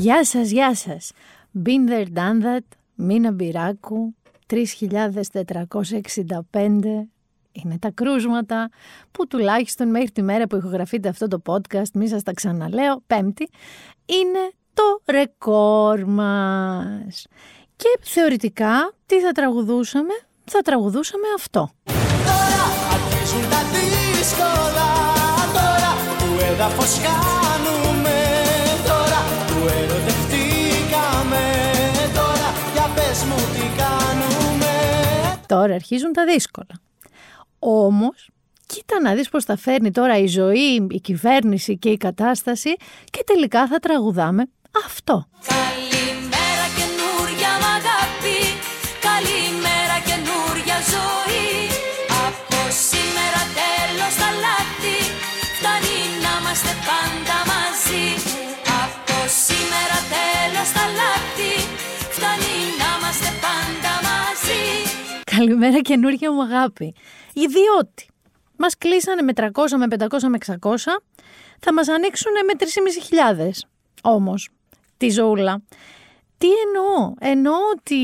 Γεια σας, γεια σας. Been there, done that, Μίνα Μπυράκου, 3.465... Είναι τα κρούσματα που τουλάχιστον μέχρι τη μέρα που ηχογραφείται αυτό το podcast, μη σας τα ξαναλέω, Πέμπτη, είναι το ρεκόρ μας. Και θεωρητικά, τι θα τραγουδούσαμε? Θα τραγουδούσαμε αυτό. Τώρα αρχίζουν τα δύσκολα, τώρα του έδαφος χάνουμε, τώρα του ερωτευτήκαμε, τώρα για πες μου τι κάνουμε. Τώρα αρχίζουν τα δύσκολα. Όμως, κοίτα να δεις πώς θα φέρνει τώρα η ζωή, η κυβέρνηση και η κατάσταση και τελικά θα τραγουδάμε αυτό. Καλημέρα καινούρια μ' αγάπη, καλημέρα καινούρια ζωή. Από σήμερα τέλος τα λάθη, φτάνει να είμαστε πάντα μαζί. Από σήμερα τέλος τα λάθη, φτάνει να είμαστε πάντα μαζί. Καλημέρα καινούρια μου αγάπη. Διότι μας κλείσανε με 300, με 500, με 600, θα μας ανοίξουν με 3.500. Όμως, τη ζωούλα. Τι εννοώ? Εννοώ ότι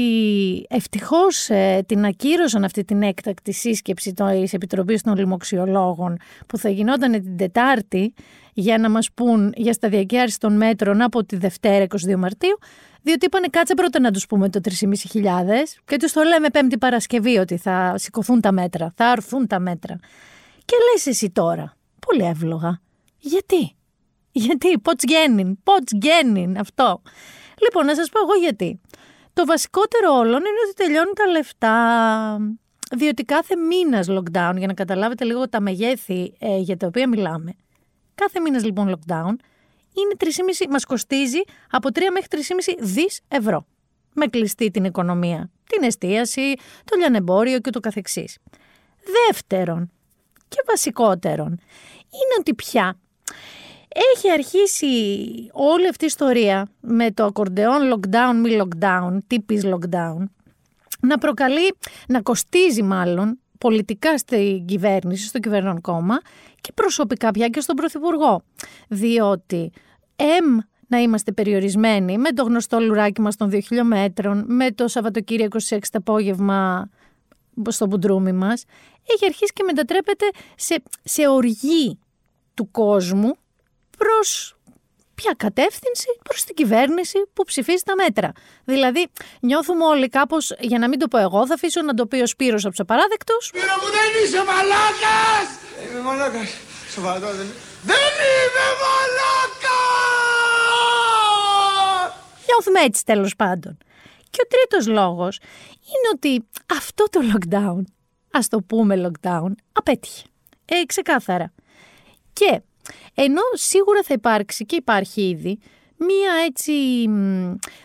ευτυχώς την ακύρωσαν αυτή την έκτακτη σύσκεψη της Επιτροπής των Λοιμοξιολόγων που θα γινόταν την Τετάρτη για να μας πούν για σταδιακή άρση των μέτρων από τη Δευτέρα 22 Μαρτίου, διότι είπανε κάτσε πρώτα να τους πούμε το 3.500 και τους το λέμε Πέμπτη Παρασκευή ότι θα σηκωθούν τα μέτρα, θα αρθούν τα μέτρα. Και λες εσύ τώρα, πολύ εύλογα, γιατί, ποτς γέννην, αυτό. Λοιπόν, να σας πω εγώ γιατί. Το βασικότερο όλων είναι ότι τελειώνουν τα λεφτά, διότι κάθε μήνας lockdown, για να καταλάβετε λίγο τα μεγέθη για τα οποία μιλάμε, κάθε μήνας λοιπόν lockdown είναι 3,5, μας κοστίζει από 3 μέχρι 3,5 δις ευρώ. Με κλειστή την οικονομία, την εστίαση, το λιανεμπόριο και το καθεξής. Δεύτερον και βασικότερον είναι ότι πια έχει αρχίσει όλη αυτή η ιστορία με το ακορντεόν lockdown, μη lockdown, τύπης lockdown, να προκαλεί, να κοστίζει μάλλον πολιτικά στην κυβέρνηση, στο κυβερνών κόμμα και προσωπικά πια και στον Πρωθυπουργό. Διότι να είμαστε περιορισμένοι με το γνωστό λουράκι μας των 2 χιλιόμετρων, με το Σαββατοκύριακο 26 το απόγευμα στο μπουντρούμι μας, έχει αρχίσει και μετατρέπεται σε οργή του κόσμου προς ποια κατεύθυνση? Προς την κυβέρνηση που ψηφίζει τα μέτρα. Δηλαδή νιώθουμε όλοι κάπως, για να μην το πω εγώ, θα αφήσω να το πει ο Σπύρος ο Ψαπαράδεκτος. Σπύρο μου, δεν είσαι μαλάκας! Είμαι μαλάκας. Σοβαρά τώρα δεν είμαι μαλάκας! Νιώθουμε έτσι τέλος πάντων. Και ο τρίτος λόγος είναι ότι αυτό το lockdown, ας το πούμε lockdown, απέτυχε. Ξεκάθαρα. Και ενώ σίγουρα θα υπάρξει και υπάρχει ήδη μία έτσι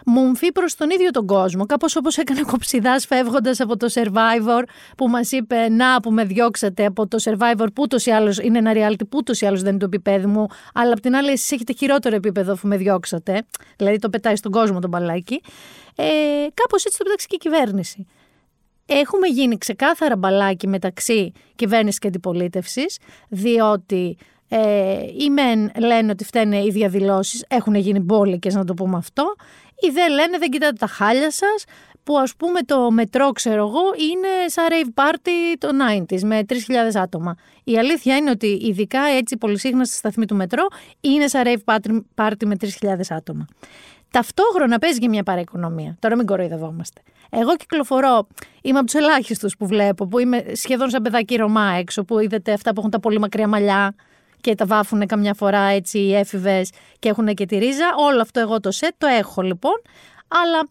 μομφή προς τον ίδιο τον κόσμο, κάπως όπως έκανε ο Κοψιδάς φεύγοντας από το Survivor που μας είπε να που με διώξατε από το Survivor που ούτως ή άλλως είναι ένα reality που ούτως ή άλλως δεν είναι το επίπεδο μου, αλλά απ' την άλλη εσείς έχετε χειρότερο επίπεδο αφού με διώξατε, δηλαδή το πετάει στον κόσμο τον μπαλάκι. Κάπως έτσι το πετάξει και η κυβέρνηση. Έχουμε γίνει ξεκάθαρα μπαλάκι μεταξύ κυβέρνησης και αντιπολίτευσης, διότι οι μεν λένε ότι φταίνε οι διαδηλώσεις, έχουν γίνει μπόλικες να το πούμε αυτό. Οι δε λένε δεν κοιτάτε τα χάλια σας, που ας πούμε το μετρό, ξέρω εγώ, είναι σαν rave party το 90s με 3.000 άτομα. Η αλήθεια είναι ότι ειδικά έτσι πολυσύχνα στη σταθμή του μετρό είναι σαν rave party με 3.000 άτομα. Ταυτόχρονα παίζει και μια παραοικονομία. Τώρα μην κοροϊδευόμαστε. Εγώ κυκλοφορώ, είμαι από τους ελάχιστους που βλέπω, που είμαι σχεδόν σαν παιδάκι Ρωμά έξω, που είδατε αυτά που έχουν τα πολύ μακριά μαλλιά και τα βάφουνε καμιά φορά έτσι οι έφηβες και έχουνε και τη ρίζα. Όλο αυτό εγώ το σετ το έχω λοιπόν, αλλά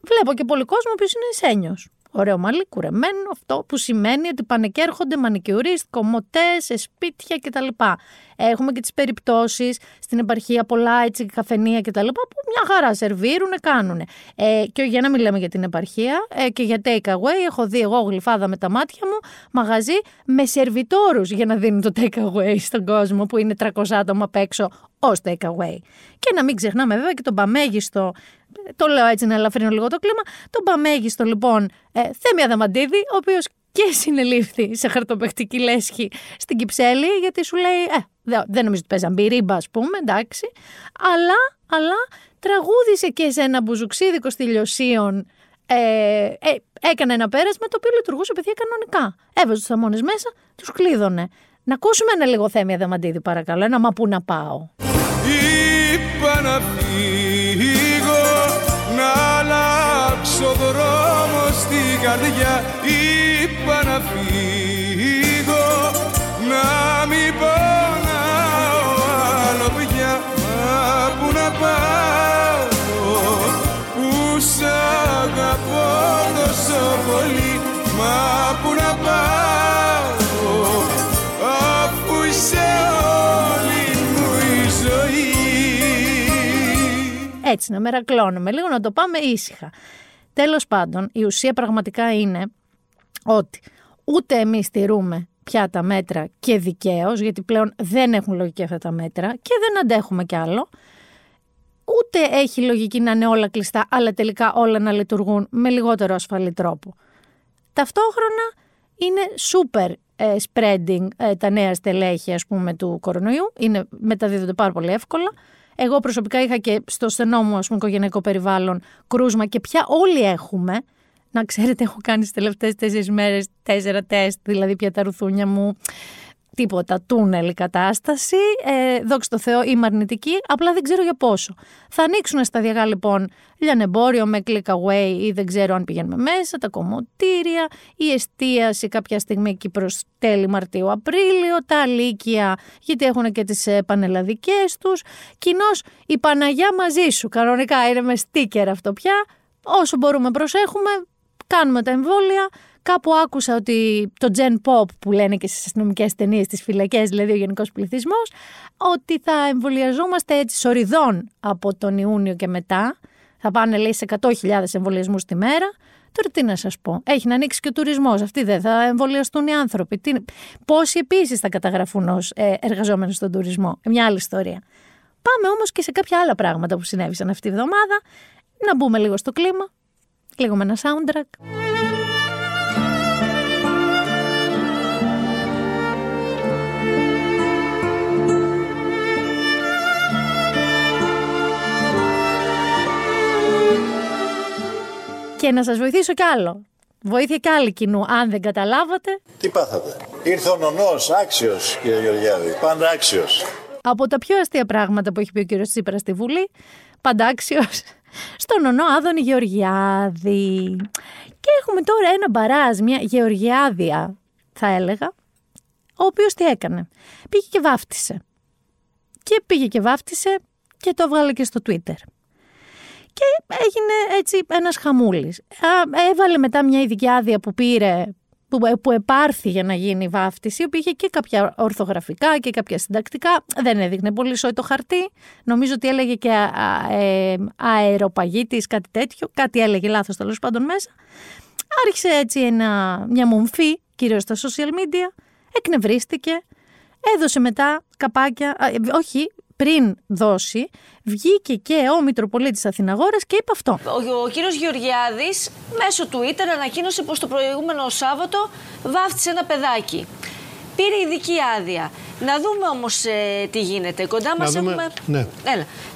βλέπω και πολύ κόσμο ο οποίος είναι σένιος. Ωραίο μαλλί, κουρεμένο, αυτό που σημαίνει ότι πάνε και έρχονται μανικιουρίστ, κομμωτές, σπίτια κτλ. Έχουμε και τις περιπτώσεις στην επαρχία, πολλά έτσι καφενεία κτλ. Που μια χαρά σερβίρουνε, κάνουνε. Και για να μην λέμε για την επαρχία και για take away, έχω δει εγώ γλυφάδα με τα μάτια μου μαγαζί με σερβιτόρους για να δίνουν το take away στον κόσμο που είναι 300 άτομα απ' έξω ως take away. Και να μην ξεχνάμε βέβαια και τον παμέγιστο. Το λέω έτσι να ελαφρύνω λίγο το κλίμα. Τον παμέγιστο λοιπόν Θέμια Δαμαντίδη, ο οποίος και συνελήφθη σε χαρτοπαιχτική λέσχη στην Κυψέλη, γιατί σου λέει δεν νομίζω ότι παίζαν μπιρίμπα, ας πούμε, εντάξει. Αλλά τραγούδισε και σε ένα μπουζουξίδικο στυλιοσίων. Έκανε ένα πέρασμα το οποίο λειτουργούσε παιδιά κανονικά. Έβαζε τους θαμώνες μέσα, τους κλείδωνε. Να ακούσουμε ένα λίγο Θέμια Δαμαντίδη παρακαλώ. Ένα «Μα πού να πάω». Είπα να φύγω, να αλλάξω δρόμο στην καρδιά. Είπα να φύγω, να μην πονάω άλλο πια. Μα πού να πάω, που σ' αγαπώ τόσο πολύ. Μα πού να πάω, αφού είσαι όλη μου η ζωή. Έτσι να μερακλώνουμε λίγο, να το πάμε ήσυχα. Τέλος πάντων, η ουσία πραγματικά είναι ότι ούτε εμείς τηρούμε πια τα μέτρα και δικαίως, γιατί πλέον δεν έχουν λογική αυτά τα μέτρα και δεν αντέχουμε κι άλλο. Ούτε έχει λογική να είναι όλα κλειστά, αλλά τελικά όλα να λειτουργούν με λιγότερο ασφαλή τρόπο. Ταυτόχρονα είναι super spreading τα νέα στελέχη, ας πούμε, του κορονοϊού. Μεταδίδονται πάρα πολύ εύκολα. Εγώ προσωπικά είχα και στο στενό μου, ας πούμε, οικογενειακό περιβάλλον κρούσμα και πια όλοι έχουμε. Να ξέρετε, έχω κάνει τις τελευταίες 4 μέρες 4 τεστ, δηλαδή πια τα ρουθούνια μου. Τίποτα, τούνελ κατάσταση, δόξα τω Θεώ είμαι αρνητική, απλά δεν ξέρω για πόσο. Θα ανοίξουν σταδιακά λοιπόν λιανεμπόριο με click away ή δεν ξέρω αν πηγαίνουμε μέσα, τα κομμωτήρια, η εστίαση κάποια στιγμή εκεί προς τέλη Μαρτίου-Απρίλιο, τα αλίκια γιατί έχουν και τις πανελλαδικές τους. Κοινώς η Παναγιά μαζί σου, κανονικά είναι με στίκερ αυτό πια, όσο μπορούμε προσέχουμε, κάνουμε τα εμβόλια. Κάπου άκουσα ότι το Gen Pop που λένε και στις αστυνομικές ταινίες, στις φυλακές, δηλαδή ο γενικός πληθυσμός, ότι θα εμβολιαζόμαστε έτσι σοριδών από τον Ιούνιο και μετά. Θα πάνε λέει σε 100.000 εμβολιασμούς τη μέρα. Τώρα τι να σας πω, έχει να ανοίξει και ο τουρισμός, αυτοί δεν θα εμβολιαστούν οι άνθρωποι. Πόσοι επίσης θα καταγραφούν ως εργαζόμενοι στον τουρισμό, μια άλλη ιστορία. Πάμε όμως και σε κάποια άλλα πράγματα που συνέβησαν αυτή τη βδομάδα. Να μπούμε λίγο στο κλίμα, λίγο με ένα soundtrack. Και να σας βοηθήσω κι άλλο. Βοήθεια κι άλλη κοινού, αν δεν καταλάβατε. Τι πάθατε. Ήρθε ο νονός, άξιος, κύριε Γεωργιάδη. Πάντα άξιος. Από τα πιο αστεία πράγματα που έχει πει ο κύριος Τσίπρα στη Βουλή, πάντα άξιος, στον νονό Άδωνη Γεωργιάδη. Και έχουμε τώρα ένα μπαράζ, μια Γεωργιάδια, θα έλεγα, ο οποίος τι έκανε. Πήγε και βάφτισε. Και πήγε και βάφτισε και το βγάλε και στο Twitter. Και έγινε έτσι ένας χαμούλης. Έβαλε μετά μια ειδική άδεια που πήρε, που επάρθη για να γίνει βάφτιση, που είχε και κάποια ορθογραφικά και κάποια συντακτικά. Δεν έδειχνε πολύ σόι το χαρτί. Νομίζω ότι έλεγε και αεροπαγίτης, κάτι τέτοιο. Κάτι έλεγε λάθος τέλος πάντων μέσα. Άρχισε έτσι μια μομφή, κυρίως στα social media. Εκνευρίστηκε. Έδωσε μετά καπάκια. Όχι. Πριν δώσει, βγήκε και ο Μητροπολίτης Αθηναγόρας και είπε αυτό. Ο κύριος Γεωργιάδης μέσω Twitter ανακοίνωσε πως το προηγούμενο Σάββατο βάφτισε ένα παιδάκι. Πήρε ειδική άδεια. Να δούμε όμως τι γίνεται. Κοντά μας έχουμε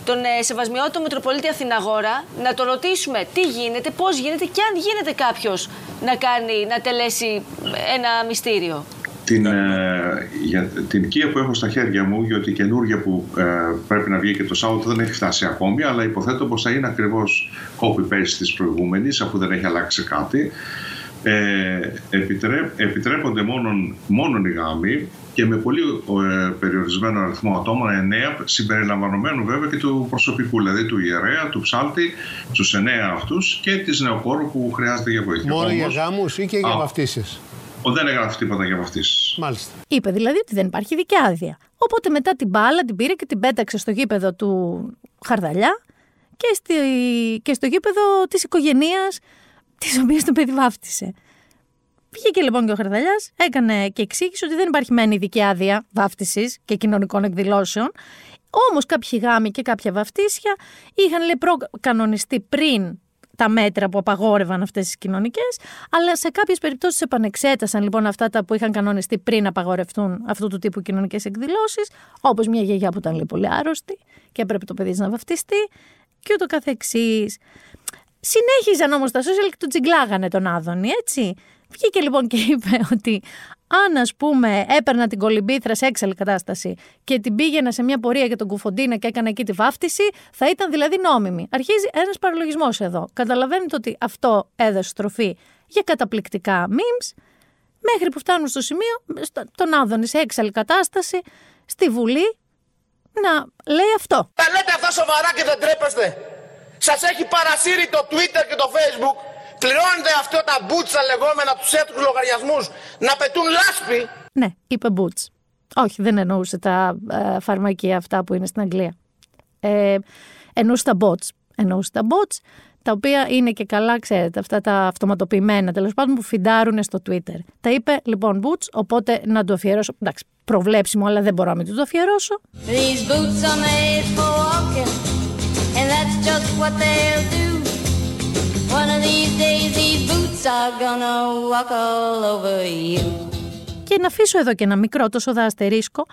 τον σεβασμιότατο Μητροπολίτη Αθηναγόρα, να τον ρωτήσουμε τι γίνεται, πώς γίνεται και αν γίνεται κάποιος να τελέσει ένα μυστήριο. Για την οικία που έχω στα χέρια μου, γιατί η καινούργια που πρέπει να βγει και το Σάββατο δεν έχει φτάσει ακόμη, αλλά υποθέτω πως θα είναι ακριβώς copy-paste της προηγούμενης, αφού δεν έχει αλλάξει κάτι. Επιτρέπονται μόνον οι γάμοι και με πολύ περιορισμένο αριθμό ατόμων, 9, συμπεριλαμβανομένου βέβαια και του προσωπικού, δηλαδή του ιερέα, του ψάλτη, τους 9 αυτούς και της νεοκόρου που χρειάζεται για βοήθεια. Μόνο για γάμους ή και για βαφτίσεις? Δεν έγραφε τίποτα για βαφτίσεις. Μάλιστα. Είπε δηλαδή ότι δεν υπάρχει ειδική άδεια. Οπότε μετά την μπάλα την πήρε και την πέταξε στο γήπεδο του Χαρδαλιά και στο γήπεδο της οικογένειας της οποίας το παιδί βάφτισε. Πήγε λοιπόν και ο Χαρδαλιάς, έκανε και εξήγησε ότι δεν υπάρχει μεν ειδική άδεια βάφτισης και κοινωνικών εκδηλώσεων. Όμως κάποιοι γάμοι και κάποια βαφτίσια είχαν προκανονιστεί πριν τα μέτρα που απαγόρευαν αυτές τις κοινωνικές, αλλά σε κάποιες περιπτώσεις επανεξέτασαν λοιπόν αυτά τα που είχαν κανονιστεί πριν απαγορευτούν αυτού του τύπου κοινωνικές εκδηλώσεις, όπως μια γιαγιά που ήταν πολύ άρρωστη και έπρεπε το παιδί να βαφτιστεί, και ούτω καθεξής. Συνέχιζαν όμως τα social και του τσιγκλάγανε τον Άδωνη, έτσι. Βγήκε λοιπόν και είπε ότι αν, ας πούμε, έπαιρνα την κολυμπήθρα σε έξαλλη κατάσταση και την πήγαινα σε μια πορεία για τον Κουφοντίνα και έκανα εκεί τη βάφτιση, θα ήταν δηλαδή νόμιμη. Αρχίζει ένας παραλογισμός εδώ. Καταλαβαίνετε ότι αυτό έδωσε στροφή για καταπληκτικά memes, μέχρι που φτάνουν στο σημείο τον Άδωνη σε έξαλλη κατάσταση στη Βουλή να λέει αυτό. Τα λέτε αυτά σοβαρά και δεν τρέπεστε. Σας έχει παρασύρει το Twitter και το Facebook. Πληρώνετε αυτό τα μπούτσα λεγόμενα τους έτρους λογαριασμούς να πετούν λάσπη. Ναι, είπε μπούτς. Όχι, δεν εννοούσε τα φαρμακεία αυτά που είναι στην Αγγλία. Εννοούσε τα bots. Τα οποία είναι και καλά, ξέρετε, αυτά τα αυτοματοποιημένα, τέλος πάντων, που φιντάρουν στο Twitter. Τα είπε λοιπόν boots, οπότε να το αφιερώσω. Εντάξει, προβλέψιμο, αλλά δεν μπορώ να μην το αφιερώσω. These boots are made for walking, and that's just what they'll do. One of these days these boots are gonna walk all over you. Και να αφήσω εδώ και ένα μικρό τόσο δαστερίσκο,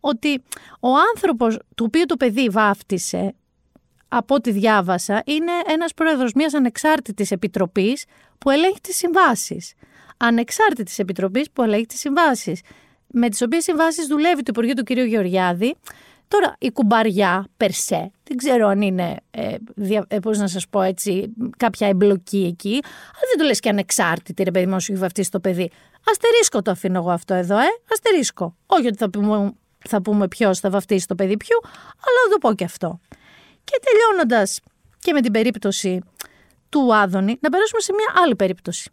ότι ο άνθρωπος του οποίου το παιδί βάφτισε, από ό,τι διάβασα, είναι ένας πρόεδρος μιας ανεξάρτητης επιτροπής που ελέγχει τις συμβάσεις. Με τις οποίες συμβάσεις δουλεύει το Υπουργείο του κ. Γεωργιάδη. Τώρα, η κουμπαριά, περσέ, δεν ξέρω αν είναι, πώς να σας πω έτσι, κάποια εμπλοκή εκεί, αλλά δεν το λες και ανεξάρτητη, ρε παιδί μου, όσο έχει βαφτίσει το παιδί. Αστερίσκο το αφήνω εγώ αυτό εδώ, αστερίσκο. Όχι ότι θα πούμε ποιος θα βαφτίσει το παιδί ποιου, αλλά θα το πω και αυτό. Και τελειώνοντας και με την περίπτωση του Άδωνη, να περάσουμε σε μια άλλη περίπτωση.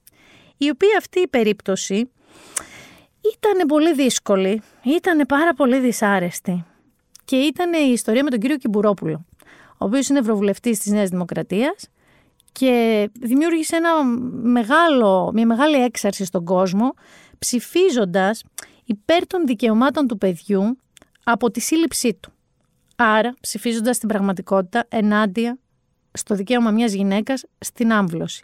Η οποία αυτή η περίπτωση ήταν πολύ δύσκολη, ήταν πάρα πολύ δυσάρεστη. Και ήταν η ιστορία με τον κύριο Κυμπουρόπουλο, ο οποίος είναι ευρωβουλευτής της Νέας Δημοκρατίας και δημιούργησε μια μεγάλη έξαρση στον κόσμο, ψηφίζοντας υπέρ των δικαιωμάτων του παιδιού από τη σύλληψή του. Άρα, ψηφίζοντας την πραγματικότητα ενάντια στο δικαίωμα μιας γυναίκας στην άμβλωση.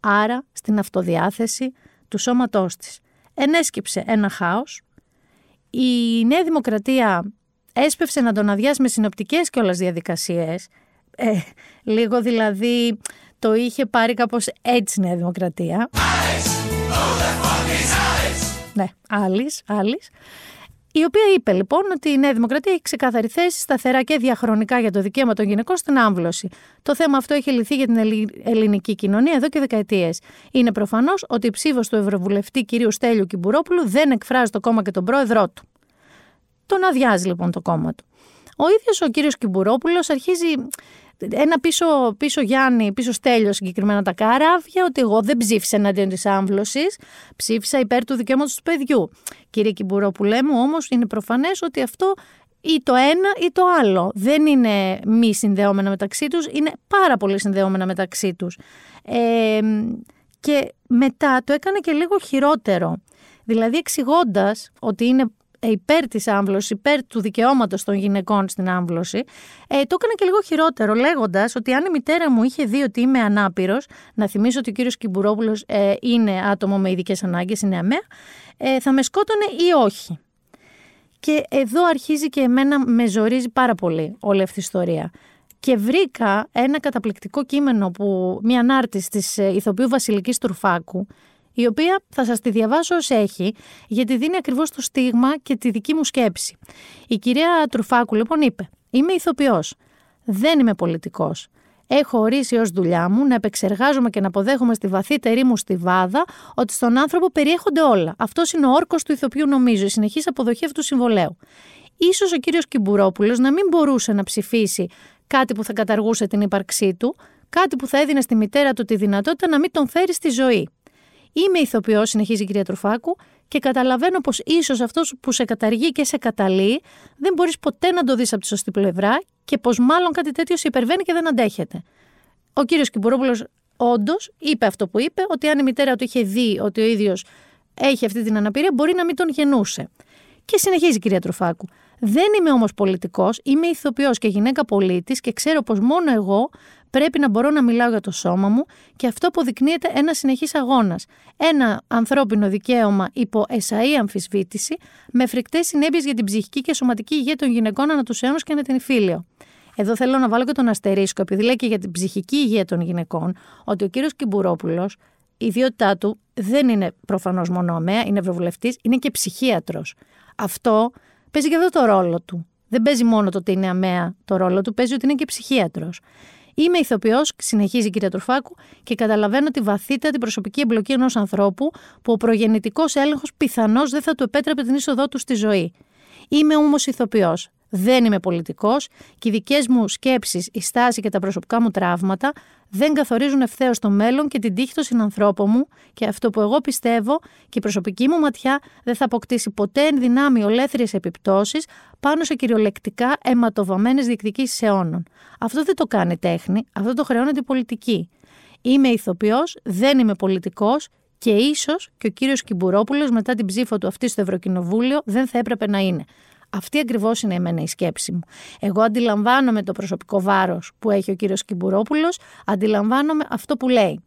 Άρα, στην αυτοδιάθεση του σώματός της. Ενέσκυψε ένα χάος. Η Νέα Δημοκρατία έσπευσε να τον αδειάσει με συνοπτικές κιόλας διαδικασίες. Λίγο δηλαδή το είχε πάρει κάπως έτσι η Νέα Δημοκρατία. Ναι, Άλλης. Η οποία είπε λοιπόν ότι η Νέα Δημοκρατία έχει ξεκαθαρή θέση σταθερά και διαχρονικά για το δικαίωμα των γυναικών στην άμβλωση. Το θέμα αυτό έχει λυθεί για την ελληνική κοινωνία εδώ και δεκαετίες. Είναι προφανώς ότι η ψήφος του ευρωβουλευτή κυρίου Στέλιου Κυμπουρόπουλου δεν εκφράζει το κόμμα και τον πρόεδρό του. Τον αδειάζει λοιπόν το κόμμα του. Ο ίδιος ο κύριος Κυμπουρόπουλος αρχίζει ένα πίσω Γιάννη, πίσω Στέλιο συγκεκριμένα τα καράβια, ότι εγώ δεν ψήφισα εναντίον της άμβλωσης, ψήφισα υπέρ του δικαιώματος του παιδιού. Κύριε Κυμπουρόπουλέ μου, όμως είναι προφανές ότι αυτό ή το ένα ή το άλλο δεν είναι μη συνδεόμενα μεταξύ τους, είναι πάρα πολύ συνδεόμενα μεταξύ τους. Και μετά το έκανε και λίγο χειρότερο, δηλαδή εξηγώντας ότι είναι υπέρ της άμβλωσης, υπέρ του δικαιώματος των γυναικών στην άμβλωση, το έκανα και λίγο χειρότερο, λέγοντας ότι αν η μητέρα μου είχε δει ότι είμαι ανάπηρος, να θυμίσω ότι ο κύριος Κυμπουρόπουλος είναι άτομο με ειδικές ανάγκες, είναι αμαία, θα με σκότωνε ή όχι. Και εδώ αρχίζει και εμένα με ζορίζει πάρα πολύ όλη αυτή η ιστορία. Και βρήκα ένα καταπληκτικό κείμενο, μια ανάρτηση της ηθοποιού Βασιλικής Τρουφάκου, η οποία θα σας τη διαβάσω ως έχει, γιατί δίνει ακριβώς το στίγμα και τη δική μου σκέψη. Η κυρία Τρουφάκου λοιπόν είπε: «Είμαι ηθοποιός, δεν είμαι πολιτικός. Έχω ορίσει ως δουλειά μου να επεξεργάζομαι και να αποδέχομαι στη βαθύτερη μου στιβάδα ότι στον άνθρωπο περιέχονται όλα. Αυτός είναι ο όρκος του ηθοποιού, νομίζω, η συνεχής αποδοχή αυτού του συμβολέου. Ίσως ο κύριος Κυμπουρόπουλος να μην μπορούσε να ψηφίσει κάτι που θα καταργούσε την ύπαρξή του, κάτι που θα έδινε στη μητέρα του τη δυνατότητα να μην τον φέρει στη ζωή. Είμαι ηθοποιός», συνεχίζει η κυρία Τρουφάκου, «και καταλαβαίνω πως ίσως αυτός που σε καταργεί και σε καταλύει δεν μπορείς ποτέ να το δεις από τη σωστή πλευρά και πως μάλλον κάτι τέτοιο σε υπερβαίνει και δεν αντέχεται». Ο κύριος Κυμπουρόπουλος όντως είπε αυτό που είπε, ότι αν η μητέρα του είχε δει ότι ο ίδιος έχει αυτή την αναπηρία, μπορεί να μην τον γεννούσε. Και συνεχίζει η κυρία Τρουφάκου: «Δεν είμαι όμως πολιτικός, είμαι ηθοποιός και γυναίκα πολίτης και ξέρω πως μόνο εγώ πρέπει να μπορώ να μιλάω για το σώμα μου και αυτό αποδεικνύεται ένα συνεχής αγώνας. Ένα ανθρώπινο δικαίωμα υπό εσαή αμφισβήτηση με φρικτές συνέπειες για την ψυχική και σωματική υγεία των γυναικών ανά τους αιώνες και ανά την υφήλιο. Εδώ θέλω να βάλω και τον αστερίσκο, επειδή λέει και για την ψυχική υγεία των γυναικών, ότι ο κύριος Κυμπουρόπουλος, η ιδιότητά του δεν είναι προφανώς μόνο αμαία, είναι ευρωβουλευτής, είναι και ψυχίατρος. Αυτό παίζει και αυτό το ρόλο του. Δεν παίζει μόνο το ότι είναι αμαία το ρόλο του, παίζει ότι είναι και ψυχίατρος. Είμαι ηθοποιός, συνεχίζει η κυρία Τρουφάκου, και καταλαβαίνω τη βαθύτατη την προσωπική εμπλοκή ενός ανθρώπου που ο προγεννητικός έλεγχος πιθανώς δεν θα του επέτρεπε την είσοδό του στη ζωή. Είμαι όμως ηθοποιός. Δεν είμαι πολιτικός και οι δικές μου σκέψεις, η στάση και τα προσωπικά μου τραύματα δεν καθορίζουν ευθέως το μέλλον και την τύχη των συνανθρώπων μου, και αυτό που εγώ πιστεύω και η προσωπική μου ματιά δεν θα αποκτήσει ποτέ εν δυνάμει ολέθριες επιπτώσεις πάνω σε κυριολεκτικά αιματοβαμμένες διεκδικήσεις αιώνων. Αυτό δεν το κάνει τέχνη, αυτό το χρεώνεται η πολιτική. Είμαι ηθοποιός, δεν είμαι πολιτικός και ίσως και ο κύριος Κυμπουρόπουλος μετά την ψήφο του αυτή στο Ευρωκοινοβούλιο δεν θα έπρεπε να είναι. Αυτή ακριβώς είναι εμένα η σκέψη μου. Εγώ αντιλαμβάνομαι το προσωπικό βάρος που έχει ο κύριος Κυμπουρόπουλος, αντιλαμβάνομαι αυτό που λέει.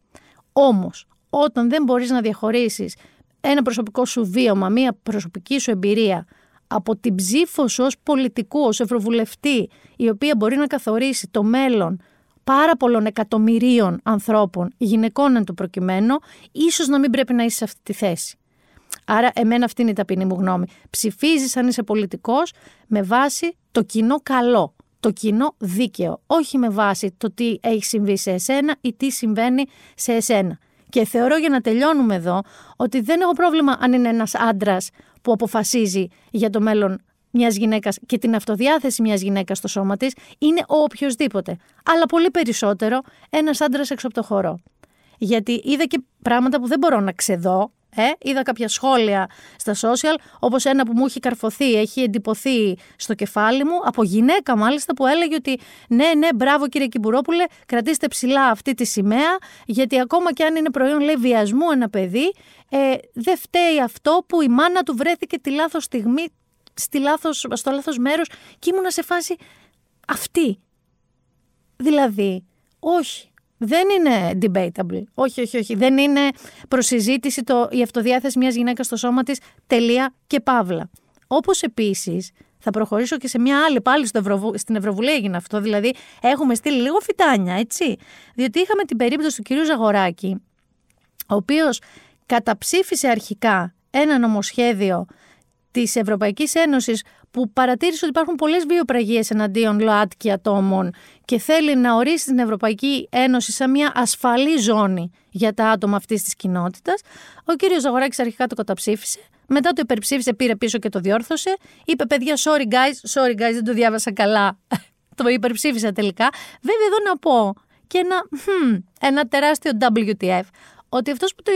Όμως, όταν δεν μπορείς να διαχωρίσεις ένα προσωπικό σου βίωμα, μία προσωπική σου εμπειρία από την ψήφο σου ως πολιτικού, ως ευρωβουλευτή, η οποία μπορεί να καθορίσει το μέλλον πάρα πολλών εκατομμυρίων ανθρώπων, γυναικών εν το προκειμένο, ίσως να μην πρέπει να είσαι σε αυτή τη θέση. Άρα εμένα αυτή είναι η ταπεινή μου γνώμη. Ψηφίζεις αν είσαι πολιτικός με βάση το κοινό καλό, το κοινό δίκαιο. Όχι με βάση το τι έχει συμβεί σε εσένα ή τι συμβαίνει σε εσένα. Και θεωρώ, για να τελειώνουμε εδώ, ότι δεν έχω πρόβλημα αν είναι ένας άντρας που αποφασίζει για το μέλλον μιας γυναίκας και την αυτοδιάθεση μιας γυναίκας στο σώμα της. Είναι ο οποιοσδήποτε. Αλλά πολύ περισσότερο ένας άντρας έξω από το χορό. Γιατί είδα και πράγματα που δεν μπορώ να ξεδώ. Είδα κάποια σχόλια στα social, όπως ένα που μου έχει καρφωθεί, έχει εντυπωθεί στο κεφάλι μου, από γυναίκα μάλιστα, που έλεγε ότι ναι, μπράβο κύριε Κυμπουρόπουλε, κρατήστε ψηλά αυτή τη σημαία, γιατί ακόμα και αν είναι προϊόν, λέει, βιασμού ένα παιδί, δεν φταίει αυτό που η μάνα του βρέθηκε τη λάθος στιγμή, στο λάθος μέρος, και ήμουνα σε φάση αυτή. Δηλαδή, όχι. Δεν είναι debatable. Όχι. Δεν είναι προσυζήτηση η αυτοδιάθεση μιας γυναίκας στο σώμα της. Τελεία και παύλα. Όπως επίσης, θα προχωρήσω και σε μια άλλη, πάλι στην Ευρωβουλή έγινε αυτό. Δηλαδή, έχουμε στείλει λίγο φυτάνια, έτσι. Διότι είχαμε την περίπτωση του κυρίου Ζαγοράκη, ο οποίος καταψήφισε αρχικά ένα νομοσχέδιο της Ευρωπαϊκής Ένωσης που παρατήρησε ότι υπάρχουν πολλές βιοπραγίες εναντίον ΛΟΑΤΚΙ ατόμων και θέλει να ορίσει την Ευρωπαϊκή Ένωση σαν μια ασφαλή ζώνη για τα άτομα αυτής της κοινότητας. Ο κύριος Ζαγοράκης αρχικά το καταψήφισε, μετά το υπερψήφισε, πήρε πίσω και το διόρθωσε. Είπε, παιδιά, sorry guys, δεν το διάβασα καλά. Το υπερψήφισα τελικά. Βέβαια, εδώ να πω και ένα τεράστιο WTF, ότι αυτός που το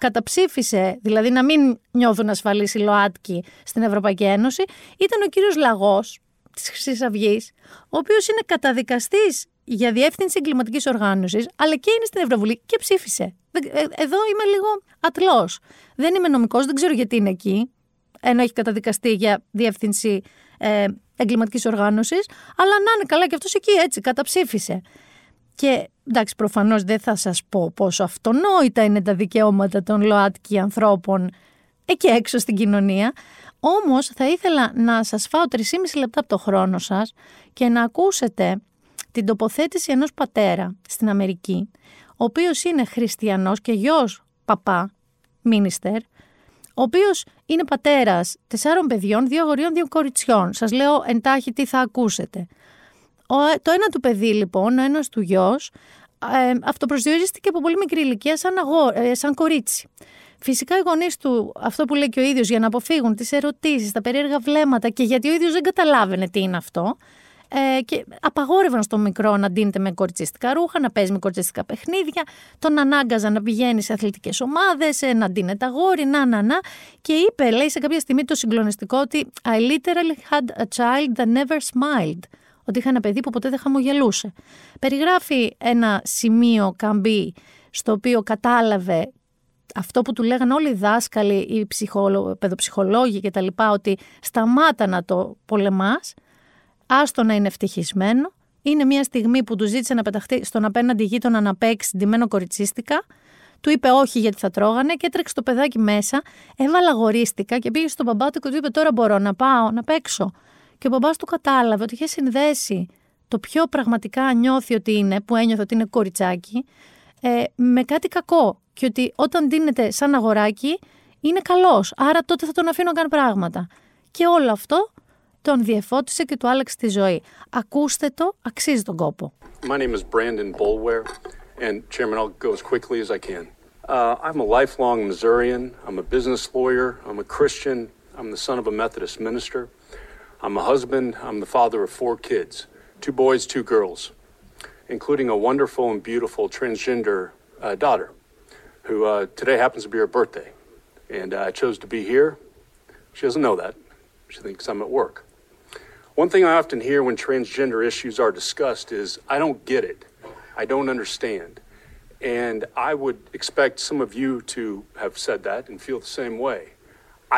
καταψήφισε, δηλαδή να μην νιώθουν ασφαλείς οι ΛΟΑΤΚΙ στην Ευρωπαϊκή Ένωση, ήταν ο κύριος Λαγός της Χρυσής Αυγής, ο οποίος είναι καταδικαστής για διεύθυνση εγκληματικής οργάνωσης, αλλά και είναι στην Ευρωβουλή και ψήφισε. Εδώ είμαι λίγο ατλός. Δεν είμαι νομικός, δεν ξέρω γιατί είναι εκεί, ενώ έχει καταδικαστεί για διεύθυνση εγκληματικής οργάνωσης, αλλά να είναι καλά και αυτός εκεί, έτσι, καταψήφισε. Και εντάξει, προφανώς δεν θα σας πω πόσο αυτονόητα είναι τα δικαιώματα των ΛΟΑΤΚΙ ανθρώπων εκεί έξω στην κοινωνία. Όμως θα ήθελα να σας φάω 3,5 λεπτά από το χρόνο σας και να ακούσετε την τοποθέτηση ενός πατέρα στην Αμερική, ο οποίος είναι χριστιανός και γιος παπά, μίνιστερ, ο οποίος είναι πατέρας 4 παιδιών, 2 αγοριών, 2 κοριτσιών. Σας λέω εντάχει τι θα ακούσετε. Το ένα του παιδί, λοιπόν, ο ένας του γιος, αυτοπροσδιορίστηκε από πολύ μικρή ηλικία σαν κορίτσι. Φυσικά οι γονείς του, αυτό που λέει και ο ίδιος, για να αποφύγουν τις ερωτήσεις, τα περίεργα βλέμματα και γιατί ο ίδιος δεν καταλάβαινε τι είναι αυτό, και απαγόρευαν στο μικρό να ντύνεται με κοριτσιστικά ρούχα, να παίζει με κοριτσιστικά παιχνίδια, τον ανάγκαζαν να πηγαίνει σε αθλητικές ομάδες, να ντύνεται αγόρι, και είπε, λέει, σε κάποια στιγμή το συγκλονιστικό, ότι I literally had a child that never smiled. Ότι είχα ένα παιδί που ποτέ δεν χαμογελούσε. Περιγράφει ένα σημείο καμπή στο οποίο κατάλαβε αυτό που του λέγανε όλοι οι δάσκαλοι, οι παιδοψυχολόγοι κτλ. Ότι σταμάτα να το πολεμάς, άστο να είναι ευτυχισμένο. Είναι μια στιγμή που του ζήτησε να πεταχτεί στον απέναντι γείτονα να παίξει ντυμένο κοριτσίστικα. Του είπε όχι γιατί θα τρώγανε και έτρεξε το παιδάκι μέσα, έβαλα αγορίστικα και πήγε στον μπαμπά του και του είπε, τώρα μπορώ να πάω να παίξω. Και ο μπαμπάς του κατάλαβε ότι είχε συνδέσει το πιο πραγματικά νιώθει ότι είναι, που ένιωθε ότι είναι κοριτσάκι, με κάτι κακό. Και ότι όταν δίνεται σαν αγοράκι είναι καλός, άρα τότε θα τον αφήνω να κάνει πράγματα. Και όλο αυτό τον διεφώτισε και του άλλαξε τη ζωή. Ακούστε το, αξίζει τον κόπο. My name is Brandon Bulware, and Chairman, I'll go as quickly as I can. I'm a lifelong Missourian, I'm a business lawyer, I'm a Christian, I'm the son of a Methodist minister, I'm a husband, I'm the father of 4 kids, 2 boys, 2 girls, including a wonderful and beautiful transgender daughter, who today happens to be her birthday. And I chose to be here. She doesn't know that. She thinks I'm at work. One thing I often hear when transgender issues are discussed is, I don't get it, I don't understand. And I would expect some of you to have said that and feel the same way.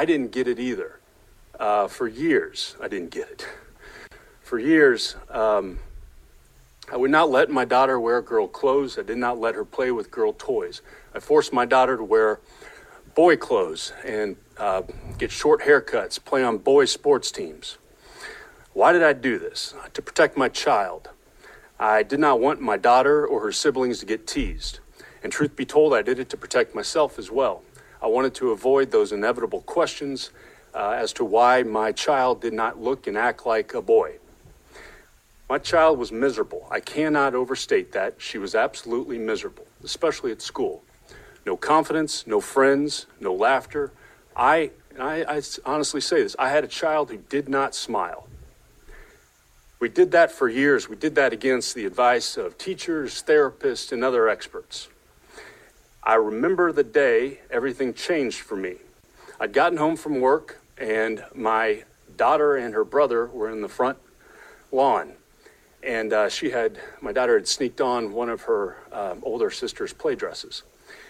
I didn't get it either. For years, I didn't get it. For years, I would not let my daughter wear girl clothes. I did not let her play with girl toys. I forced my daughter to wear boy clothes and get short haircuts, play on boy sports teams. Why did I do this? To protect my child. I did not want my daughter or her siblings to get teased. And truth be told, I did it to protect myself as well. I wanted to avoid those inevitable questions as to why my child did not look and act like a boy. My child was miserable. I cannot overstate that. She was absolutely miserable, especially at school. No confidence, no friends, no laughter. I honestly say this, I had a child who did not smile. We did that for years. We did that against the advice of teachers, therapists, and other experts. I remember the day everything changed for me. I'd gotten home from work, and my daughter and her brother were in the front lawn. And my daughter had sneaked on one of her older sister's play dresses.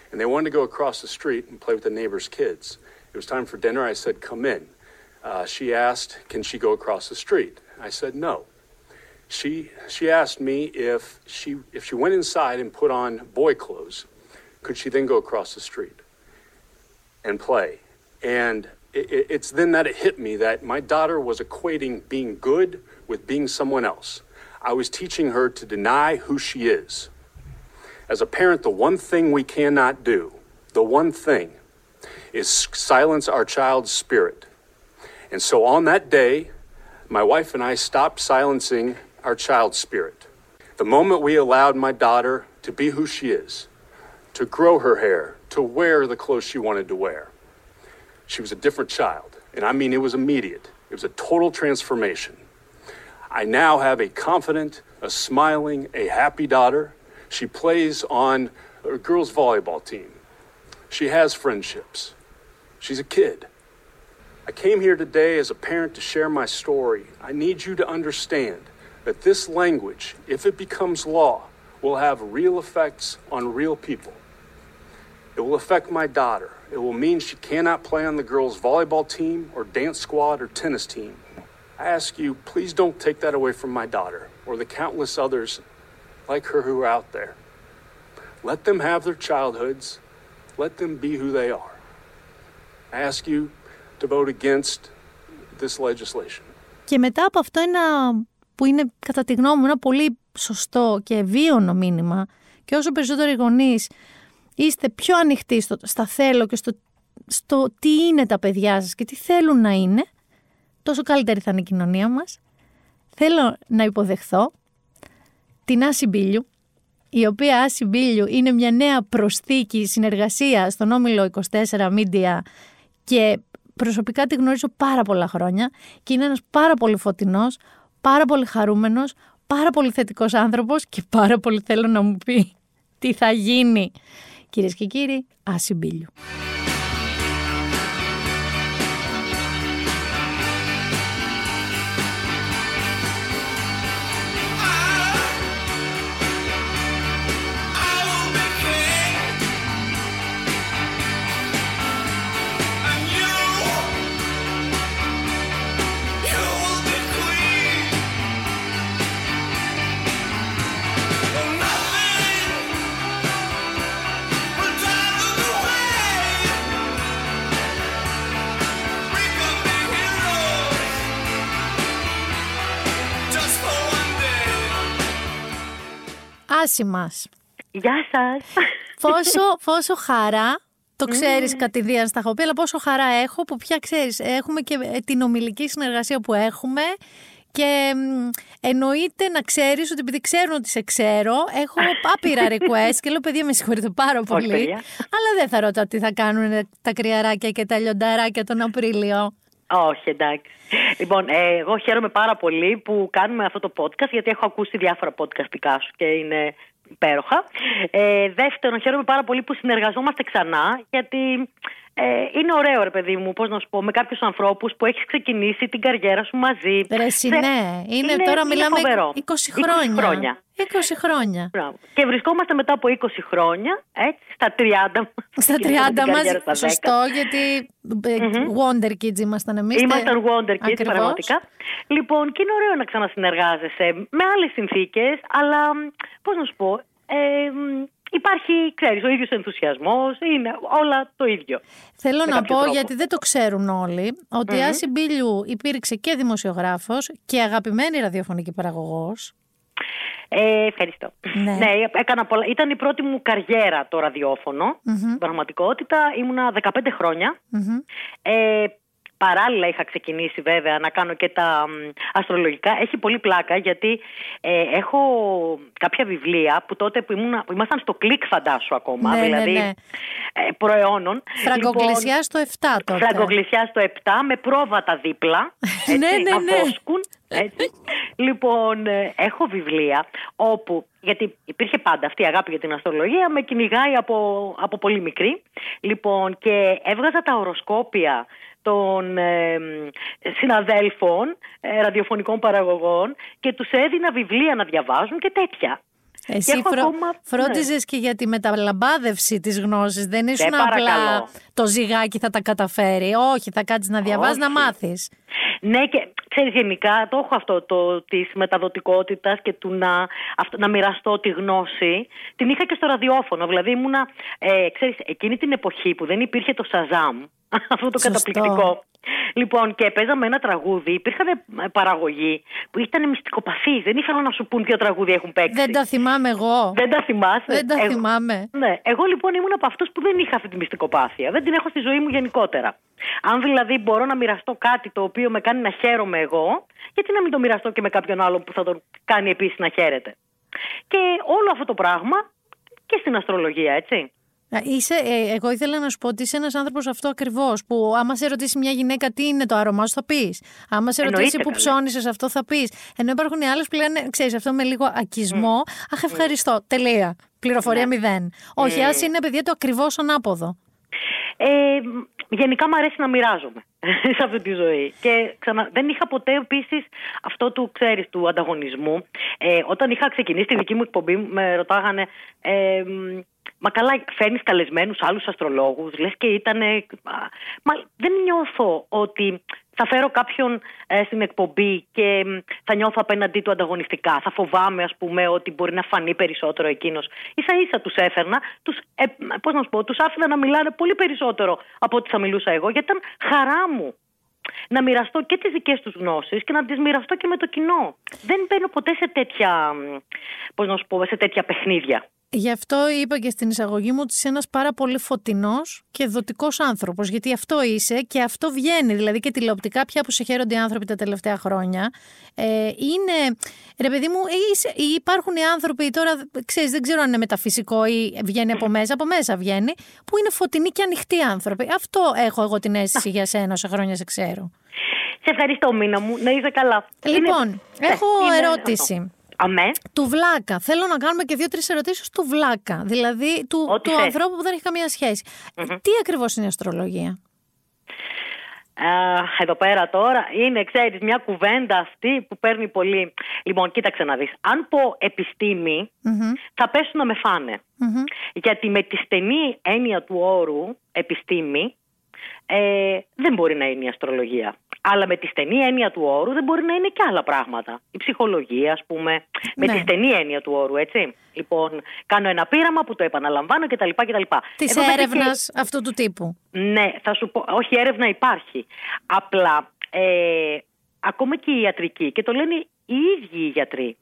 And they wanted to go across the street and play with the neighbor's kids. It was time for dinner. I said, come in. She asked, can she go across the street? I said, no. She asked me if she went inside and put on boy clothes, could she then go across the street and play? And it's then that it hit me that my daughter was equating being good with being someone else. I was teaching her to deny who she is. As a parent, the one thing we cannot do, the one thing, is silence our child's spirit. And so on that day, my wife and I stopped silencing our child's spirit. The moment we allowed my daughter to be who she is, to grow her hair, to wear the clothes she wanted to wear, she was a different child. And I mean, it was immediate. It was a total transformation. I now have a confident, a smiling, a happy daughter. She plays on a girls' volleyball team. She has friendships. She's a kid. I came here today as a parent to share my story. I need you to understand that this language, if it becomes law, will have real effects on real people. It will affect my daughter. It will mean she cannot play on the girls' volleyball team or dance squad or tennis team. I ask you, please don't take that away from my daughter or the countless others like her who are out there. Let them have their childhoods. Let them be who they are. I ask you to vote against this legislation. Και μετά από αυτό ένα που είναι κατά τη γνώμη μου ένα πολύ σωστό και ευίωνο μήνυμα, και όσο περισσότεροι γονείς είστε πιο ανοιχτοί στα θέλω και στο τι είναι τα παιδιά σας και τι θέλουν να είναι, τόσο καλύτερη θα είναι η κοινωνία μας. Θέλω να υποδεχθώ την Άση Μπίλιου, η οποία Άση Μπίλιου είναι μια νέα προσθήκη συνεργασία στον Όμιλο 24 Media και προσωπικά τη γνωρίζω πάρα πολλά χρόνια και είναι ένας πάρα πολύ φωτεινός, πάρα πολύ χαρούμενος, πάρα πολύ θετικός άνθρωπος και πάρα πολύ θέλω να μου πει τι θα γίνει. Κυρίες και κύριοι, Άση Μπίλιου. Άση μας. Γεια σας. Πόσο χαρά, το ξέρεις κατηδίαν στα έχω πει, αλλά πόσο χαρά έχω που πια ξέρεις, έχουμε και την ομιλική συνεργασία που έχουμε. Και εννοείται να ξέρεις ότι επειδή ξέρουν ότι σε ξέρω, έχω άπειρα request και λέω παιδιά με συγχωρείτε πάρα πολύ. Αλλά δεν θα ρωτάω τι θα κάνουν τα κρυαράκια και τα λιονταράκια τον Απρίλιο. Όχι, εντάξει. Λοιπόν, εγώ χαίρομαι πάρα πολύ που κάνουμε αυτό το podcast, γιατί έχω ακούσει διάφορα podcast δικά σου και είναι υπέροχα. Δεύτερον, χαίρομαι πάρα πολύ που συνεργαζόμαστε ξανά, γιατί είναι ωραίο, ρε παιδί μου, πώς να σου πω, με κάποιους ανθρώπους που έχεις ξεκινήσει την καριέρα σου μαζί. Είναι τώρα μιλάμε φοβερό. 20 χρόνια. Μπράβο. Και βρισκόμαστε μετά από 20 χρόνια, έτσι, στα 30 μας. Στα 30 μας, σωστό, γιατί Wonder Kids ήμασταν εμείς. Ήμασταν Wonder Kids, ακριβώς. Πραγματικά. Λοιπόν, και είναι ωραίο να ξανασυνεργάζεσαι με άλλες συνθήκες, αλλά πώς να σου πω, υπάρχει, ξέρεις, ο ίδιος ενθουσιασμός, είναι όλα το ίδιο. Θέλω να πω, γιατί δεν το ξέρουν όλοι, ότι η Άση Μπίλιου υπήρξε και δημοσιογράφος και αγαπημένη ραδιοφωνική παραγωγός. Ευχαριστώ. Ναι, έκανα πολλά. Ήταν η πρώτη μου καριέρα το ραδιόφωνο. Στην πραγματικότητα ήμουνα 15 χρόνια. Παράλληλα είχα ξεκινήσει βέβαια να κάνω και τα αστρολογικά. Έχει πολύ πλάκα γιατί έχω κάποια βιβλία που τότε που ήμασταν στο κλικ φαντάσου ακόμα, δηλαδή προαιώνων. Φραγκοκλησιά στο 7 τότε. Φραγκοκλησιά στο 7 με πρόβατα δίπλα, έτσι, απόσκουν. Έτσι. Λοιπόν, έχω βιβλία όπου, γιατί υπήρχε πάντα αυτή η αγάπη για την αστρολογία, με κυνηγάει από πολύ μικρή. Λοιπόν, και έβγαζα τα οροσκόπια των συναδέλφων ραδιοφωνικών παραγωγών και τους έδινα βιβλία να διαβάζουν και τέτοια. Εσύ φρόντιζες και για τη μεταλαμπάδευση της γνώσης. Δεν ήσουν απλά το ζυγάκι θα τα καταφέρει. Όχι, θα κάτσεις να διαβάζεις, να μάθεις. Ναι, και ξέρεις, γενικά το έχω αυτό της μεταδοτικότητας και του να μοιραστώ τη γνώση. Την είχα και στο ραδιόφωνο. Δηλαδή ήμουνα, ξέρεις, εκείνη την εποχή που δεν υπήρχε το Shazam. Αυτό το καταπληκτικό. Λοιπόν, και παίζαμε ένα τραγούδι. Υπήρχαν παραγωγοί που ήταν μυστικοπαθείς. Δεν ήθελαν να σου πούν ποιο τραγούδι έχουν παίξει. Δεν τα θυμάμαι εγώ. Δεν τα θυμάσαι. Δεν τα θυμάμαι. Ναι. Εγώ λοιπόν ήμουν από αυτούς που δεν είχα αυτή τη μυστικοπάθεια. Δεν την έχω στη ζωή μου γενικότερα. Αν δηλαδή μπορώ να μοιραστώ κάτι το οποίο με κάνει να χαίρομαι εγώ, γιατί να μην το μοιραστώ και με κάποιον άλλον που θα τον κάνει επίσης να χαίρεται. Και όλο αυτό το πράγμα και στην αστρολογία, έτσι. Εγώ ήθελα να σου πω ότι είσαι ένας άνθρωπος αυτό ακριβώς, που άμα σε ρωτήσει μια γυναίκα τι είναι το άρωμά σου, θα πεις. Άμα σε ρωτήσει που ψώνησες, αυτό θα πεις. Ενώ υπάρχουν οι άλλες που λένε, ξέρεις, αυτό με λίγο ακισμό. Αχ, ευχαριστώ. Τελεία. Πληροφορία 0. Όχι, ας είναι παιδιά το ακριβώς ανάποδο. Γενικά μου αρέσει να μοιράζομαι σε αυτή τη ζωή. Και ξανά, δεν είχα ποτέ επίσης αυτό του, ξέρεις, του ανταγωνισμού. Όταν είχα ξεκινήσει τη δική μου εκπομπή, με ρωτάγανε. Μα καλά, φέρνεις καλεσμένους άλλους αστρολόγους, λες και ήτανε. Μα δεν νιώθω ότι θα φέρω κάποιον στην εκπομπή και θα νιώθω απέναντί του ανταγωνιστικά. Θα φοβάμαι, ας πούμε, ότι μπορεί να φανεί περισσότερο εκείνος. Ίσα-ίσα τους έφερνα, πώς να σου πω, τους άφηνα να μιλάνε πολύ περισσότερο από ό,τι θα μιλούσα εγώ, γιατί ήταν χαρά μου να μοιραστώ και τις δικές τους γνώσεις και να τις μοιραστώ και με το κοινό. Δεν μπαίνω ποτέ σε τέτοια, πώς να σου πω, σε τέτοια παιχνίδια. Γι' αυτό είπα και στην εισαγωγή μου ότι είσαι ένας πάρα πολύ φωτεινός και δοτικός άνθρωπος. Γιατί αυτό είσαι και αυτό βγαίνει. Δηλαδή και τηλεοπτικά πια που σε χαίρονται οι άνθρωποι τα τελευταία χρόνια. Είναι, ρε παιδί μου, υπάρχουν οι άνθρωποι τώρα, ξέρεις, δεν ξέρω αν είναι μεταφυσικό ή βγαίνει από μέσα βγαίνει, που είναι φωτεινοί και ανοιχτοί άνθρωποι. Αυτό έχω εγώ την αίσθηση για σένα, όσα χρόνια σε ξέρω. Σε ευχαριστώ, Μίνα μου. Να είσαι καλά. Λοιπόν, έχω ερώτηση. Αυτό. Του βλάκα. Θέλω να κάνουμε και 2-3 ερωτήσεις του βλάκα. Δηλαδή του ανθρώπου που δεν έχει καμία σχέση. Τι ακριβώς είναι η αστρολογία? Εδώ πέρα τώρα είναι, ξέρεις, μια κουβέντα αυτή που παίρνει πολύ. Λοιπόν, κοίταξε να δεις. Αν πω επιστήμη, θα πέσουν να με φάνε. Γιατί με τη στενή έννοια του όρου επιστήμη, δεν μπορεί να είναι η αστρολογία. Αλλά με τη στενή έννοια του όρου δεν μπορεί να είναι και άλλα πράγματα. Η ψυχολογία, ας πούμε. Ναι. Με τη στενή έννοια του όρου, έτσι. Λοιπόν, κάνω ένα πείραμα που το επαναλαμβάνω κτλ. Της έρευνας και αυτού του τύπου. Ναι, θα σου πω. Όχι, έρευνα υπάρχει. Απλά, ακόμα και η ιατρική, και το λένε οι ίδιοι οι γιατροί.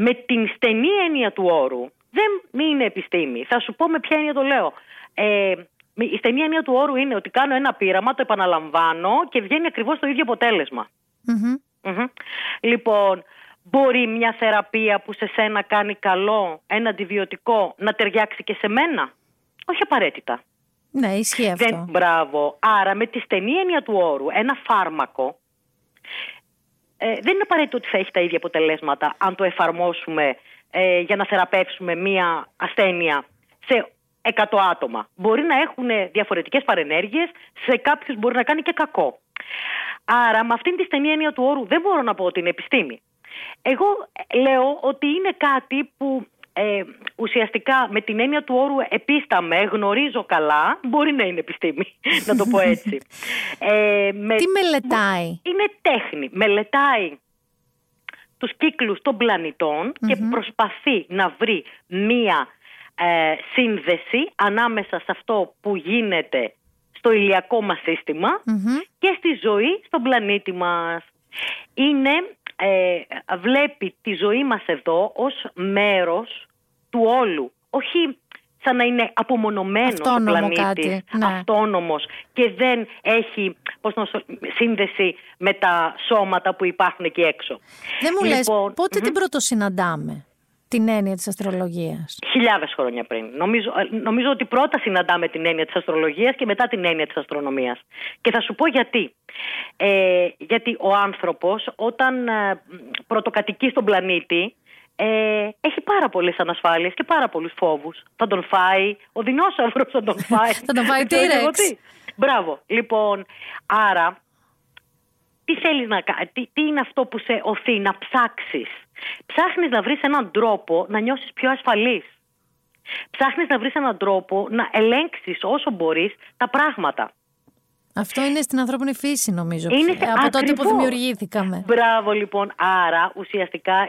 με την στενή έννοια του όρου, δεν είναι επιστήμη. Θα σου πω με ποια έννοια το λέω. Η στενή έννοια του όρου είναι ότι κάνω ένα πείραμα, το επαναλαμβάνω και βγαίνει ακριβώς το ίδιο αποτέλεσμα. Mm-hmm. Mm-hmm. Λοιπόν, μπορεί μια θεραπεία που σε σένα κάνει καλό, ένα αντιβιωτικό, να ταιριάξει και σε μένα? Όχι απαραίτητα. Ναι, ισχύει αυτό. Μπράβο. Άρα με τη στενή έννοια του όρου, ένα φάρμακο δεν είναι απαραίτητο ότι θα έχει τα ίδια αποτελέσματα αν το εφαρμόσουμε για να θεραπεύσουμε μία ασθένεια σε 100 άτομα. Μπορεί να έχουν διαφορετικές παρενέργειες, σε κάποιους μπορεί να κάνει και κακό. Άρα με αυτήν τη στενή έννοια του όρου δεν μπορώ να πω ότι είναι επιστήμη. Εγώ λέω ότι είναι κάτι που ουσιαστικά με την έννοια του όρου επίσταμε, γνωρίζω καλά, μπορεί να είναι επιστήμη, να το πω έτσι. Τι μελετάει? Είναι τέχνη. Μελετάει τους κύκλους των πλανητών και προσπαθεί να βρει μία σύνδεση ανάμεσα σε αυτό που γίνεται στο ηλιακό μας σύστημα και στη ζωή στον πλανήτη μας. Είναι... βλέπει τη ζωή μας εδώ ως μέρος του όλου, όχι σαν να είναι απομονωμένο ο πλανήτης, ναι, αυτόνομος και δεν έχει σύνδεση με τα σώματα που υπάρχουν εκεί έξω. Δεν μου λες πότε την πρωτοσυναντάμε την έννοια της αστρολογίας? Χιλιάδες χρόνια πριν. Νομίζω ότι πρώτα συναντάμε την έννοια της αστρολογίας και μετά την έννοια της αστρονομίας. Και θα σου πω γιατί. Γιατί ο άνθρωπος όταν πρωτοκατοικεί στον πλανήτη έχει πάρα πολλές ανασφάλειες και πάρα πολλούς φόβους. Θα τον φάει ο δεινόσαυρος, θα τον φάει. Θα τον φάει T-Rex. Μπράβο. Λοιπόν, άρα τι θέλεις να κάνεις, τι είναι αυτό που σε οθεί να ψάξεις? Ψάχνεις να βρεις έναν τρόπο να νιώσεις πιο ασφαλής. Ψάχνεις να βρεις έναν τρόπο να ελέγξεις όσο μπορείς τα πράγματα. Αυτό είναι στην ανθρώπινη φύση, νομίζω. Είναι από ακριβώς τότε που δημιουργήθηκαμε. Μπράβο, λοιπόν. Άρα ουσιαστικά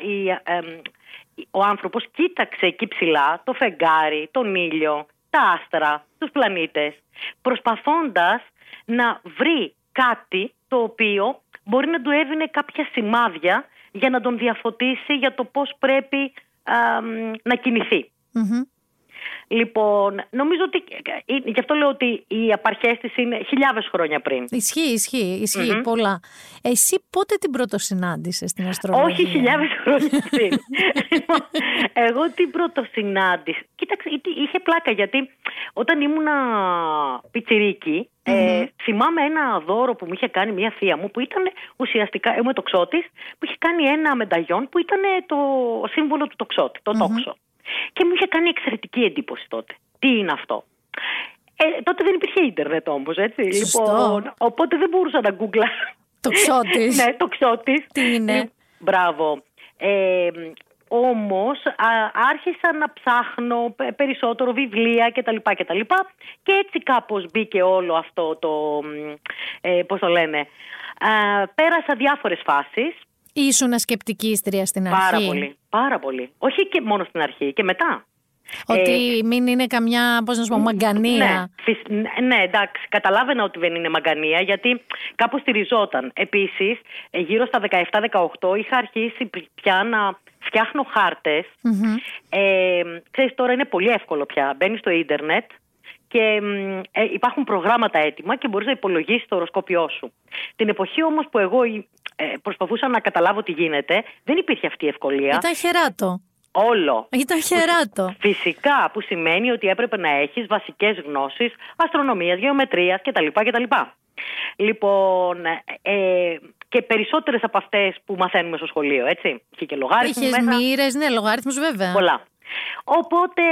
ο άνθρωπος κοίταξε εκεί ψηλά το φεγγάρι, τον ήλιο, τα άστρα, τους πλανήτες, προσπαθώντας να βρει κάτι το οποίο μπορεί να του έδινε κάποια σημάδια για να τον διαφωτίσει για το πώς πρέπει να κινηθεί. Mm-hmm. Λοιπόν, νομίζω ότι γι' αυτό λέω ότι οι απαρχές της είναι χιλιάδες χρόνια πριν. Ισχύει πολλά. Εσύ πότε την πρωτοσυνάντησες στην αστρολογία? Όχι χιλιάδες χρόνια πριν. Εγώ την πρωτοσυνάντησα. Κοίταξε, είχε πλάκα γιατί όταν ήμουνα πιτσιρίκι θυμάμαι ένα δώρο που μου είχε κάνει μια θεία μου που ήταν ουσιαστικά, είμαι τοξότης, που είχε κάνει ένα μενταγιόν που ήταν το σύμβολο του τοξότη, το τόξο. Και μου είχε κάνει εξαιρετική εντύπωση τότε. Τι είναι αυτό? Τότε δεν υπήρχε ίντερνετ όμως, έτσι. Σωστό. Λοιπόν, οπότε δεν μπορούσα να γκούγκλα. Τοξότης. Ναι, τοξότης. Τι είναι? Μπράβο. Όμως άρχισα να ψάχνω περισσότερο βιβλία κτλ. Και έτσι κάπως μπήκε όλο αυτό το... πώς το λένε. Πέρασα διάφορες φάσεις. Ήσουνα σκεπτικίστρια στην αρχή? Πάρα πολύ, πάρα πολύ. Όχι και μόνο στην αρχή, και μετά. Ότι μην είναι καμιά, πώς να σου πω, μαγκανία. Ναι, εντάξει, καταλάβαινα ότι δεν είναι μαγκανία, γιατί κάπως στηριζόταν. Επίσης, γύρω στα 17-18 είχα αρχίσει πια να φτιάχνω χάρτες. Ξέρεις, τώρα είναι πολύ εύκολο πια. Μπαίνεις στο ίντερνετ και υπάρχουν προγράμματα έτοιμα και μπορείς να υπολογίσεις το οροσκόπιό σου. Την εποχή όμως που εγώ προσπαθούσα να καταλάβω τι γίνεται, δεν υπήρχε αυτή η ευκολία. Ήταν χεράτο. Όλο. Ήταν χεράτο. Φυσικά, που σημαίνει ότι έπρεπε να έχεις βασικές γνώσεις αστρονομίας, γεωμετρίας κτλ. Λοιπόν, και περισσότερες από αυτές που μαθαίνουμε στο σχολείο, έτσι. Είχε και λογάριθμους. Είχες μοίρες, ναι, λογάριθμους βέβαια. Πολλά. Οπότε,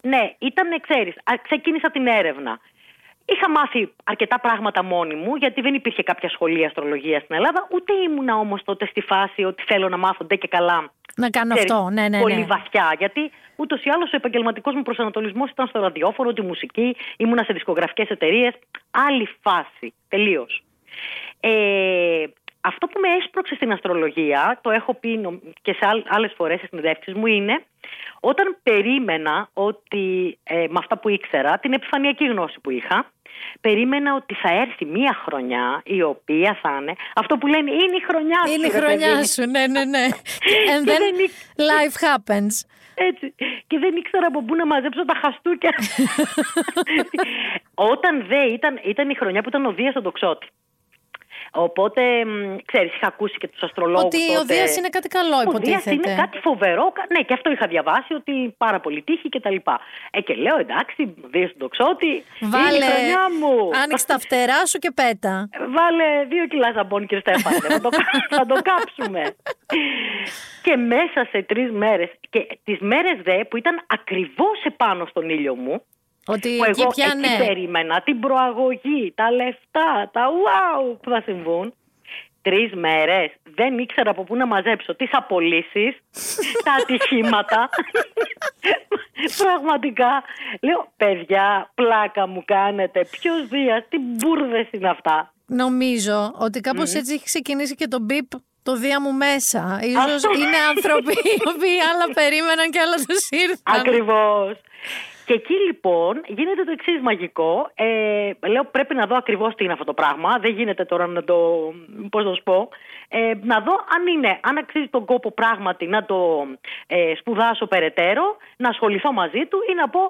ναι, ήταν, ξέρεις, ξεκίνησα την έρευνα. Είχα μάθει αρκετά πράγματα μόνη μου, γιατί δεν υπήρχε κάποια σχολή αστρολογίας στην Ελλάδα, ούτε ήμουνα όμως τότε στη φάση ότι θέλω να μάθω ντε και καλά. Να κάνω αυτό, ναι. Πολύ βαθιά, γιατί ούτως ή άλλως ο επαγγελματικός μου προσανατολισμός ήταν στο ραδιόφωνο, τη μουσική, ήμουνα σε δισκογραφικές εταιρείες. Άλλη φάση, τελείως. Αυτό που με έσπρωξε στην αστρολογία, το έχω πει και σε άλλες φορές στις συνεντεύξεις μου, είναι όταν περίμενα ότι με αυτά που ήξερα, την επιφανειακή γνώση που είχα, περίμενα ότι θα έρθει μία χρονιά η οποία θα είναι αυτό που λένε είναι η χρονιά σου. Είναι η χρονιά σου, ναι. And then life happens. Έτσι. Και δεν ήξερα από πού να μαζέψω τα χαστούκια. Όταν δε ήταν η χρονιά που ήταν ο Δίας στον Τοξότη. Οπότε, ξέρεις, είχα ακούσει και τους αστρολόγους ότι τότε. Ο Δίας είναι κάτι καλό, υποτίθεται. Ο Δίας είναι κάτι φοβερό. Ναι, και αυτό είχα διαβάσει, ότι πάρα πολύ τύχη και τα λοιπά. Και λέω, εντάξει, Δίας στον Τοξότη, βάλε, είναι η χρονιά μου. Άνοιξε τα φτερά σου και πέτα. Βάλε 2 κιλά ζαμπόν, κύριε Στέφανε, θα το κάψουμε. Και μέσα σε 3 μέρες, και τις μέρες δε που ήταν ακριβώς επάνω στον ήλιο μου, ότι που εγώ πια, εκεί περίμενα την προαγωγή, τα λεφτά, τα wow που θα συμβούν. 3 μέρες δεν ήξερα από πού να μαζέψω τις απολύσεις, τα ατυχήματα. Πραγματικά λέω, παιδιά, πλάκα μου κάνετε, ποιος Δίας, τι μπούρδες είναι αυτά. Νομίζω ότι κάπως έτσι έχει ξεκινήσει και το μπιπ. Το Δία μου μέσα. Ίσως είναι άνθρωποι οι οποίοι άλλα περίμεναν και άλλα τους ήρθαν. Ακριβώς. Και εκεί λοιπόν γίνεται το εξής μαγικό. Λέω, πρέπει να δω ακριβώς τι είναι αυτό το πράγμα. Δεν γίνεται τώρα να το. Πώς να σου πω. Να δω αν αξίζει τον κόπο πράγματι να το σπουδάσω περαιτέρω, να ασχοληθώ μαζί του ή να πω.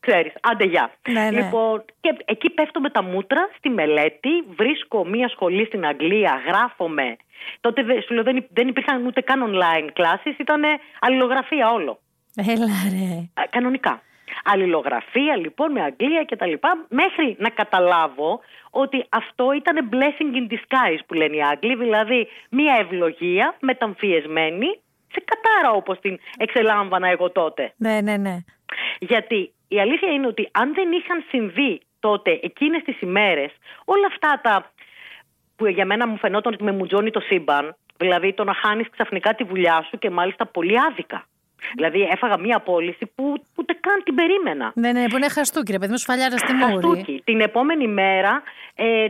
Ξέρεις, άντε γεια. Ναι. Λοιπόν, και εκεί πέφτω με τα μούτρα στη μελέτη, βρίσκω μία σχολή στην Αγγλία, γράφομαι. Τότε σου λέω, δεν υπήρχαν ούτε καν online classes, ήταν αλληλογραφία όλο. Έλα ρε. Κανονικά. Αλληλογραφία λοιπόν με Αγγλία και τα λοιπά, μέχρι να καταλάβω ότι αυτό ήταν blessing in disguise που λένε οι Άγγλοι, δηλαδή μία ευλογία μεταμφιεσμένη σε κατάρα όπως την εξελάμβανα εγώ τότε. Ναι. Γιατί η αλήθεια είναι ότι αν δεν είχαν συμβεί τότε εκείνες τις ημέρες όλα αυτά τα που για μένα μου φαινόταν ότι με μουτζώνει το σύμπαν, δηλαδή το να χάνεις ξαφνικά τη δουλειά σου και μάλιστα πολύ άδικα. Δηλαδή έφαγα μία απόλυση που ούτε καν την περίμενα. Ναι, που είναι χαστούκι, ρε παιδί μου, σφαλιάρα στη μούρη. Χαστούκι. Την επόμενη μέρα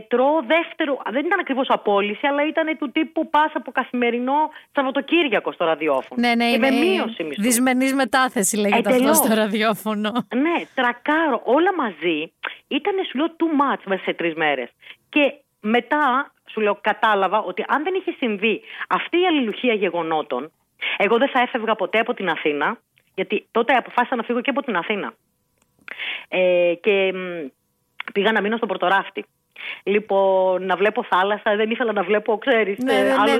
τρώω δεύτερο. Δεν ήταν ακριβώς απόλυση, αλλά ήταν του τύπου πας από καθημερινό Σαββατοκύριακο στο ραδιόφωνο. Ναι, και με μείωση μισθού. Δυσμενής μετάθεση λέγεται αυτό στο ραδιόφωνο. Ναι, τρακάρω. Όλα μαζί ήταν, σου λέω, too much μέσα σε 3 μέρες. Και μετά, σου λέω, κατάλαβα ότι αν δεν είχε συμβεί αυτή η αλληλουχία γεγονότων. Εγώ δεν θα έφευγα ποτέ από την Αθήνα, γιατί τότε αποφάσισα να φύγω και από την Αθήνα. Και πήγα να μείνω στο Πορτοράφτη. Λοιπόν, να βλέπω θάλασσα, δεν ήθελα να βλέπω, ξέρεις, άλλο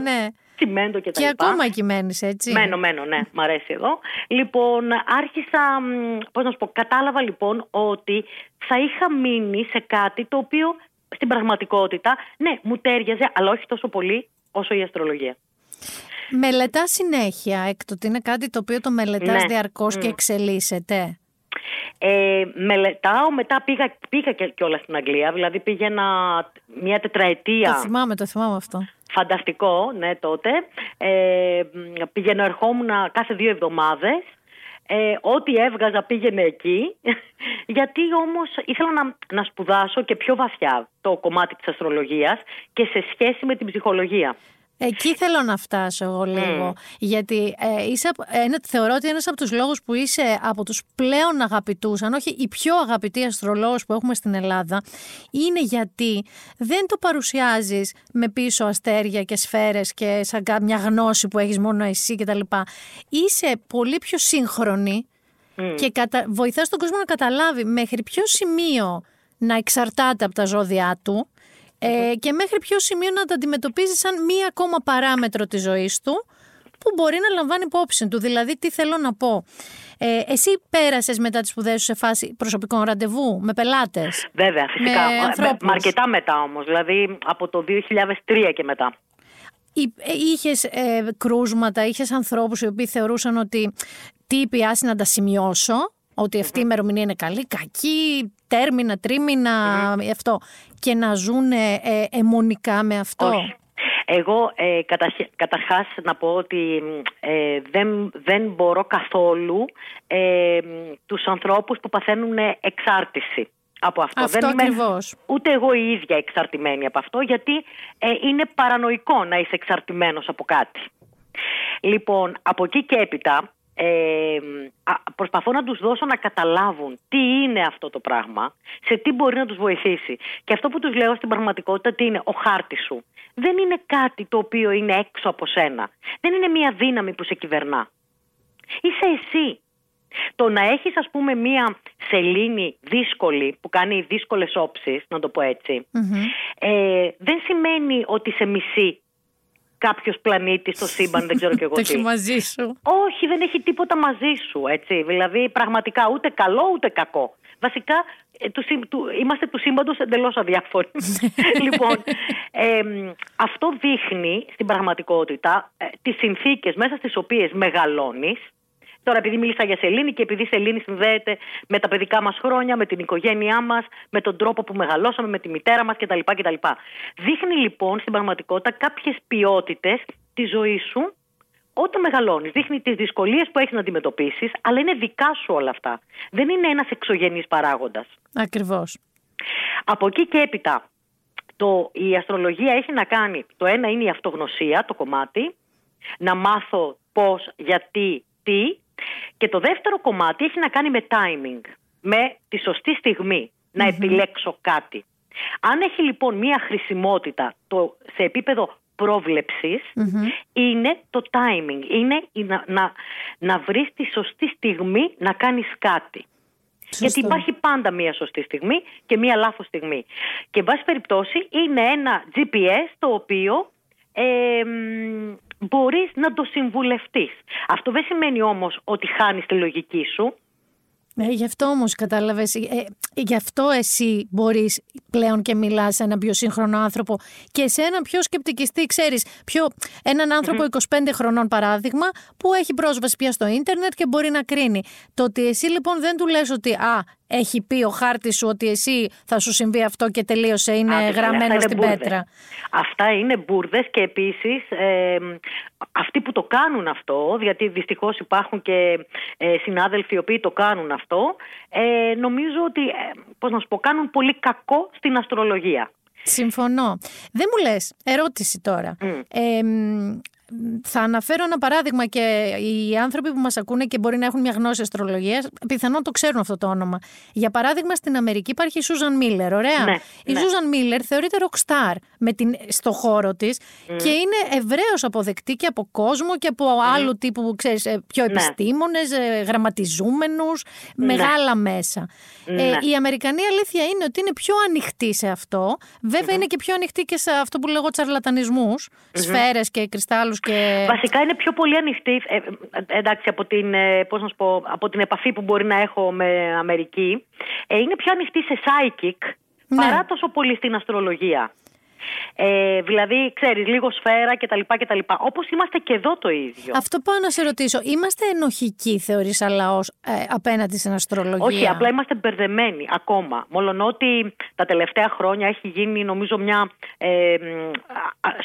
τσιμέντο και τα λοιπά. Και ακόμα εκεί μένεις, έτσι. Μένω, ναι, μ' αρέσει εδώ. Λοιπόν, άρχισα, πώς να σου πω, κατάλαβα λοιπόν ότι θα είχα μείνει σε κάτι το οποίο στην πραγματικότητα, ναι, μου τέριαζε, αλλά όχι τόσο πολύ όσο η αστρολογία. Μελετάς συνέχεια, έκτοτε είναι κάτι το οποίο το μελετάς διαρκώς και εξελίσσεται. Μελετάω, μετά πήγα και όλα στην Αγγλία, δηλαδή πήγαινα μια τετραετία. Το θυμάμαι αυτό. Φανταστικό, ναι τότε. Πήγαινα, ερχόμουν κάθε 2 εβδομάδες. Ό,τι έβγαζα πήγαινε εκεί. Γιατί όμως ήθελα να σπουδάσω και πιο βαθιά το κομμάτι της αστρολογίας και σε σχέση με την ψυχολογία. Εκεί θέλω να φτάσω εγώ λίγο, γιατί θεωρώ ότι ένας από τους λόγους που είσαι από τους πλέον αγαπητούς, αν όχι η πιο αγαπητή αστρολόγος που έχουμε στην Ελλάδα, είναι γιατί δεν το παρουσιάζεις με πίσω αστέρια και σφαίρες και σαν μια γνώση που έχεις μόνο εσύ κτλ. Είσαι πολύ πιο σύγχρονη και βοηθάς τον κόσμο να καταλάβει μέχρι ποιο σημείο να εξαρτάται από τα ζώδιά του. Και μέχρι ποιο σημείο να τα αντιμετωπίζει σαν μία ακόμα παράμετρο της ζωής του που μπορεί να λαμβάνει υπόψη του. Δηλαδή, τι θέλω να πω. Εσύ πέρασες μετά τις σπουδές σου σε φάση προσωπικών ραντεβού με πελάτες. Βέβαια, φυσικά. Με αρκετά μετά όμως, δηλαδή από το 2003 και μετά. Είχες κρούσματα, είχες ανθρώπους οι οποίοι θεωρούσαν ότι τύποι άσε να τα σημειώσω. Ότι αυτή η ημερομηνία είναι καλή, κακή, τέρμινα, τρίμινα, αυτό. Και να ζουν αιμονικά με αυτό. Όχι. Εγώ καταρχάς να πω ότι δεν μπορώ καθόλου τους ανθρώπους που παθαίνουν εξάρτηση από αυτό. Αυτό ακριβώς. Ούτε εγώ η ίδια εξαρτημένη από αυτό, γιατί είναι παρανοϊκό να είσαι εξαρτημένος από κάτι. Λοιπόν, από εκεί και έπειτα προσπαθώ να τους δώσω να καταλάβουν τι είναι αυτό το πράγμα, σε τι μπορεί να τους βοηθήσει. Και αυτό που τους λέω στην πραγματικότητα τι είναι? Ο χάρτης σου. Δεν είναι κάτι το οποίο είναι έξω από σένα. Δεν είναι μια δύναμη που σε κυβερνά. Είσαι εσύ. Το να έχεις, ας πούμε, μία σελήνη δύσκολη που κάνει δύσκολες όψεις, να το πω έτσι, δεν σημαίνει ότι σε μισεί κάποιος πλανήτης στο σύμπαν, δεν ξέρω κι εγώ τι. Το έχει μαζί σου. Όχι, δεν έχει τίποτα μαζί σου, έτσι. Δηλαδή, πραγματικά, ούτε καλό ούτε κακό. Βασικά, είμαστε του σύμπαντος εντελώς αδιάφοροι. Λοιπόν, αυτό δείχνει στην πραγματικότητα τις συνθήκες μέσα στις οποίες μεγαλώνεις. Τώρα, επειδή μίλησα για σελήνη και επειδή η σελήνη συνδέεται με τα παιδικά μας χρόνια, με την οικογένειά μας, με τον τρόπο που μεγαλώσαμε, με τη μητέρα μας κτλ. Δείχνει λοιπόν στην πραγματικότητα κάποιες ποιότητες της ζωής σου όταν μεγαλώνεις. Δείχνει τις δυσκολίες που έχεις να αντιμετωπίσεις, αλλά είναι δικά σου όλα αυτά. Δεν είναι ένας εξωγενής παράγοντας. Ακριβώς. Από εκεί και έπειτα, η αστρολογία έχει να κάνει. Το ένα είναι η αυτογνωσία, το κομμάτι. Να μάθω πώς, γιατί, τι. Και το δεύτερο κομμάτι έχει να κάνει με timing, με τη σωστή στιγμή να επιλέξω κάτι. Αν έχει λοιπόν μία χρησιμότητα σε επίπεδο πρόβλεψης, είναι το timing. Είναι να βρεις τη σωστή στιγμή να κάνεις κάτι. Σωστό. Γιατί υπάρχει πάντα μία σωστή στιγμή και μία λάθος στιγμή. Και εν πάση περιπτώσει είναι ένα GPS το οποίο μπορείς να το συμβουλευτείς. Αυτό δεν σημαίνει όμως ότι χάνεις τη λογική σου. Γι' αυτό όμως κατάλαβες, γι' αυτό εσύ μπορείς πλέον και μιλάς σε έναν πιο σύγχρονο άνθρωπο και σε έναν πιο σκεπτικιστή, ξέρεις, έναν άνθρωπο 25 χρονών παράδειγμα που έχει πρόσβαση πια στο ίντερνετ και μπορεί να κρίνει. Το ότι εσύ λοιπόν δεν του λες ότι έχει πει ο χάρτης σου ότι εσύ θα σου συμβεί αυτό και τελείωσε, είναι γραμμένο στην πέτρα. Αυτά είναι μπουρδες και επίσης αυτοί που το κάνουν αυτό, γιατί δυστυχώς υπάρχουν και συνάδελφοι οι οποίοι το κάνουν αυτό, νομίζω ότι, πώς να σου πω, κάνουν πολύ κακό στην αστρολογία. Συμφωνώ. Δεν μου λες, ερώτηση τώρα. Θα αναφέρω ένα παράδειγμα και οι άνθρωποι που μας ακούνε και μπορεί να έχουν μια γνώση αστρολογίας, πιθανόν το ξέρουν αυτό το όνομα. Για παράδειγμα, στην Αμερική υπάρχει η Σούζαν Μίλερ, ωραία. Ναι, η Σούζαν Μίλερ θεωρείται rockstar στο χώρο της και είναι ευρέως αποδεκτή και από κόσμο και από άλλου τύπου, ξέρεις, πιο επιστήμονες, γραμματιζούμενους, μεγάλα μέσα. Οι Αμερικανοί, αλήθεια είναι ότι είναι πιο ανοιχτοί σε αυτό. Βέβαια, είναι και πιο ανοιχτοί και σε αυτό που λέγω τσαρλατανισμούς, σφαίρες και κρυστάλλους. Και... Βασικά είναι πιο πολύ ανοιχτή, εντάξει, από την επαφή που μπορεί να έχω με Αμερική, είναι πιο ανοιχτή σε psychic παρά τόσο πολύ στην αστρολογία. Δηλαδή, ξέρεις, λίγο σφαίρα κτλ. Όπως είμαστε και εδώ το ίδιο. Αυτό πάω να σε ρωτήσω. Είμαστε ενοχικοί, θεωρείς, λαός απέναντι στην αστρολογία? Όχι, απλά είμαστε μπερδεμένοι ακόμα. Μολονότι τα τελευταία χρόνια έχει γίνει, νομίζω, μια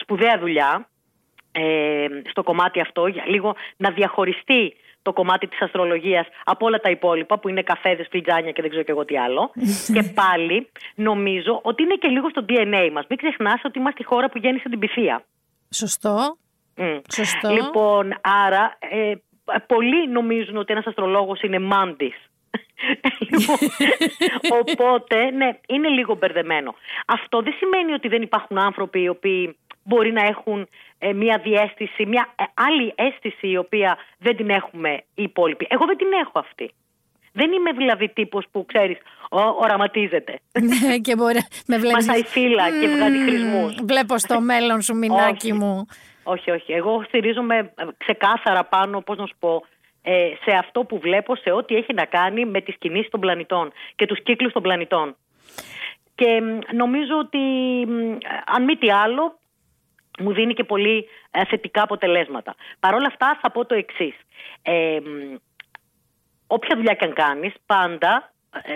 σπουδαία δουλειά στο κομμάτι αυτό, για λίγο να διαχωριστεί το κομμάτι της αστρολογίας από όλα τα υπόλοιπα που είναι καφέδες, φλιτζάνια και δεν ξέρω και εγώ τι άλλο. Και πάλι νομίζω ότι είναι και λίγο στο DNA μας. Μην ξεχνάς ότι είμαστε η χώρα που γέννησε την Πυθία. Σωστό. Σωστό. Λοιπόν, άρα πολλοί νομίζουν ότι ένας αστρολόγος είναι μάντης. Οπότε, ναι, είναι λίγο μπερδεμένο. Αυτό δεν σημαίνει ότι δεν υπάρχουν άνθρωποι οι οποίοι μπορεί να έχουν μια διαίσθηση, μια άλλη αίσθηση η οποία δεν την έχουμε οι υπόλοιποι. Εγώ δεν την έχω αυτή. Δεν είμαι δηλαδή τύπος που, ξέρεις, οραματίζεται. Ναι, και μπορεί να βλέπεις... Ματάει φύλλα και βγάζει χρησμούς. Βλέπω στο μέλλον σου, μηνάκι μου. Όχι, όχι. Εγώ στηρίζομαι ξεκάθαρα πάνω, πώς να σου πω, σε αυτό που βλέπω, σε ό,τι έχει να κάνει με τις κινήσεις των πλανητών και τους κύκλους των πλανητών. Και νομίζω ότι, αν μη τι άλλο, μου δίνει και πολύ θετικά αποτελέσματα. Παρ' όλα αυτά θα πω το εξής. Όποια δουλειά και αν κάνεις, πάντα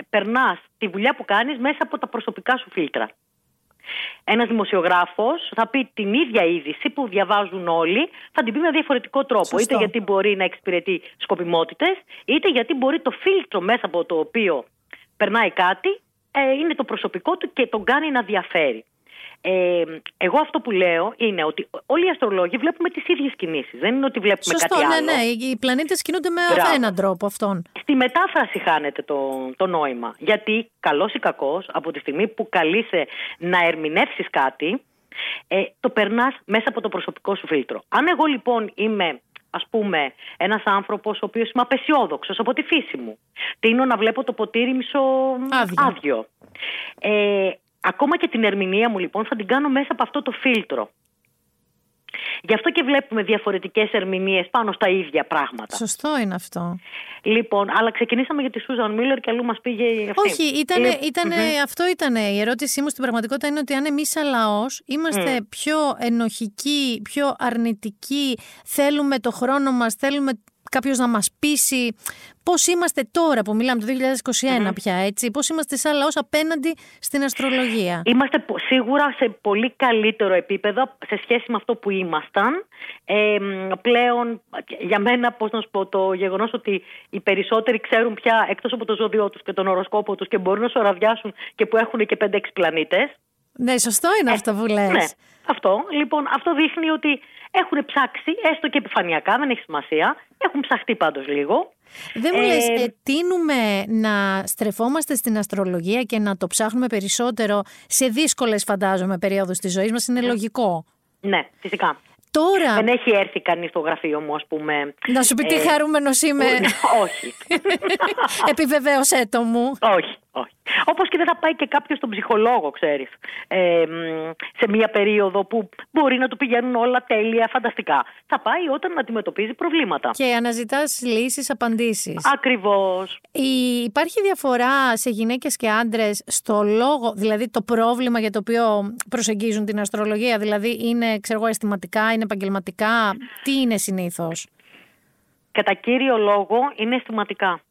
περνάς τη δουλειά που κάνεις μέσα από τα προσωπικά σου φίλτρα. Ένας δημοσιογράφος θα πει την ίδια είδηση που διαβάζουν όλοι, θα την πει με διαφορετικό τρόπο. Σωστό. Είτε γιατί μπορεί να εξυπηρετεί σκοπιμότητες, είτε γιατί μπορεί το φίλτρο μέσα από το οποίο περνάει κάτι είναι το προσωπικό του και τον κάνει να διαφέρει. Εγώ αυτό που λέω είναι ότι όλοι οι αστρολόγοι βλέπουμε τις ίδιες κινήσεις. Δεν είναι ότι βλέπουμε σωστό, κάτι άλλο. Ναι, οι πλανήτες κινούνται με έναν τρόπο αυτόν. Στη μετάφραση χάνεται το νόημα. Γιατί καλός ή κακός, από τη στιγμή που καλείσαι να ερμηνεύσεις κάτι, το περνάς μέσα από το προσωπικό σου φίλτρο. Αν εγώ λοιπόν είμαι, ας πούμε, ένας άνθρωπος ο οποίος είμαι απεσιόδοξος από τη φύση μου, τείνω να βλέπω το ποτήρι μισοάδιο. Ακόμα και την ερμηνεία μου λοιπόν θα την κάνω μέσα από αυτό το φίλτρο. Γι' αυτό και βλέπουμε διαφορετικές ερμηνείες πάνω στα ίδια πράγματα. Σωστό είναι αυτό. Λοιπόν, αλλά ξεκινήσαμε για τη Σούζαν Μίλερ και αλλού μας πήγε η αυτή. Όχι, αυτό ήταν η ερώτησή μου στην πραγματικότητα, είναι ότι αν εμείς σαν λαός είμαστε πιο ενοχικοί, πιο αρνητικοί, θέλουμε το χρόνο μας, θέλουμε κάποιος να μας πείσει, πώς είμαστε τώρα που μιλάμε το 2021 πια, έτσι, πώς είμαστε σαν λαός απέναντι στην αστρολογία. Είμαστε σίγουρα σε πολύ καλύτερο επίπεδο σε σχέση με αυτό που ήμασταν. Πλέον, για μένα, πώς να σου πω, το γεγονός ότι οι περισσότεροι ξέρουν πια, εκτός από το ζώδιό τους και τον οροσκόπο τους, και μπορούν να σωραδιάσουν και που έχουν και 5-6 πλανήτες. Ναι, σωστό είναι αυτό που λες. Ναι, αυτό. Λοιπόν, αυτό δείχνει ότι έχουν ψάξει, έστω και επιφανειακά, δεν έχει σημασία. Έχουν ψαχτεί πάντως λίγο. Δεν μου λες, τείνουμε να στρεφόμαστε στην αστρολογία και να το ψάχνουμε περισσότερο σε δύσκολες, φαντάζομαι, περιόδους της ζωής μας. Είναι λογικό. Ναι, φυσικά. Τώρα... Δεν έχει έρθει κανείς στο γραφείο μου, ας πούμε. Να σου πει τι χαρούμενος είμαι. Όχι. Επιβεβαίωσέ το μου. Όχι, όχι. Όπως και δεν θα πάει και κάποιος στον ψυχολόγο, ξέρεις. Σε μια περίοδο που μπορεί να του πηγαίνουν όλα τέλεια, φανταστικά. Θα πάει όταν αντιμετωπίζει προβλήματα. Και αναζητάς λύσεις, απαντήσεις. Ακριβώς. Υπάρχει διαφορά σε γυναίκες και άντρες στο λόγο, δηλαδή το πρόβλημα για το οποίο προσεγγίζουν την αστρολογία, δηλαδή είναι, ξέρω εγώ, αισθηματικά, είναι επαγγελματικά, τι είναι συνήθως? Κατά κύριο λόγο είναι αισθηματικά.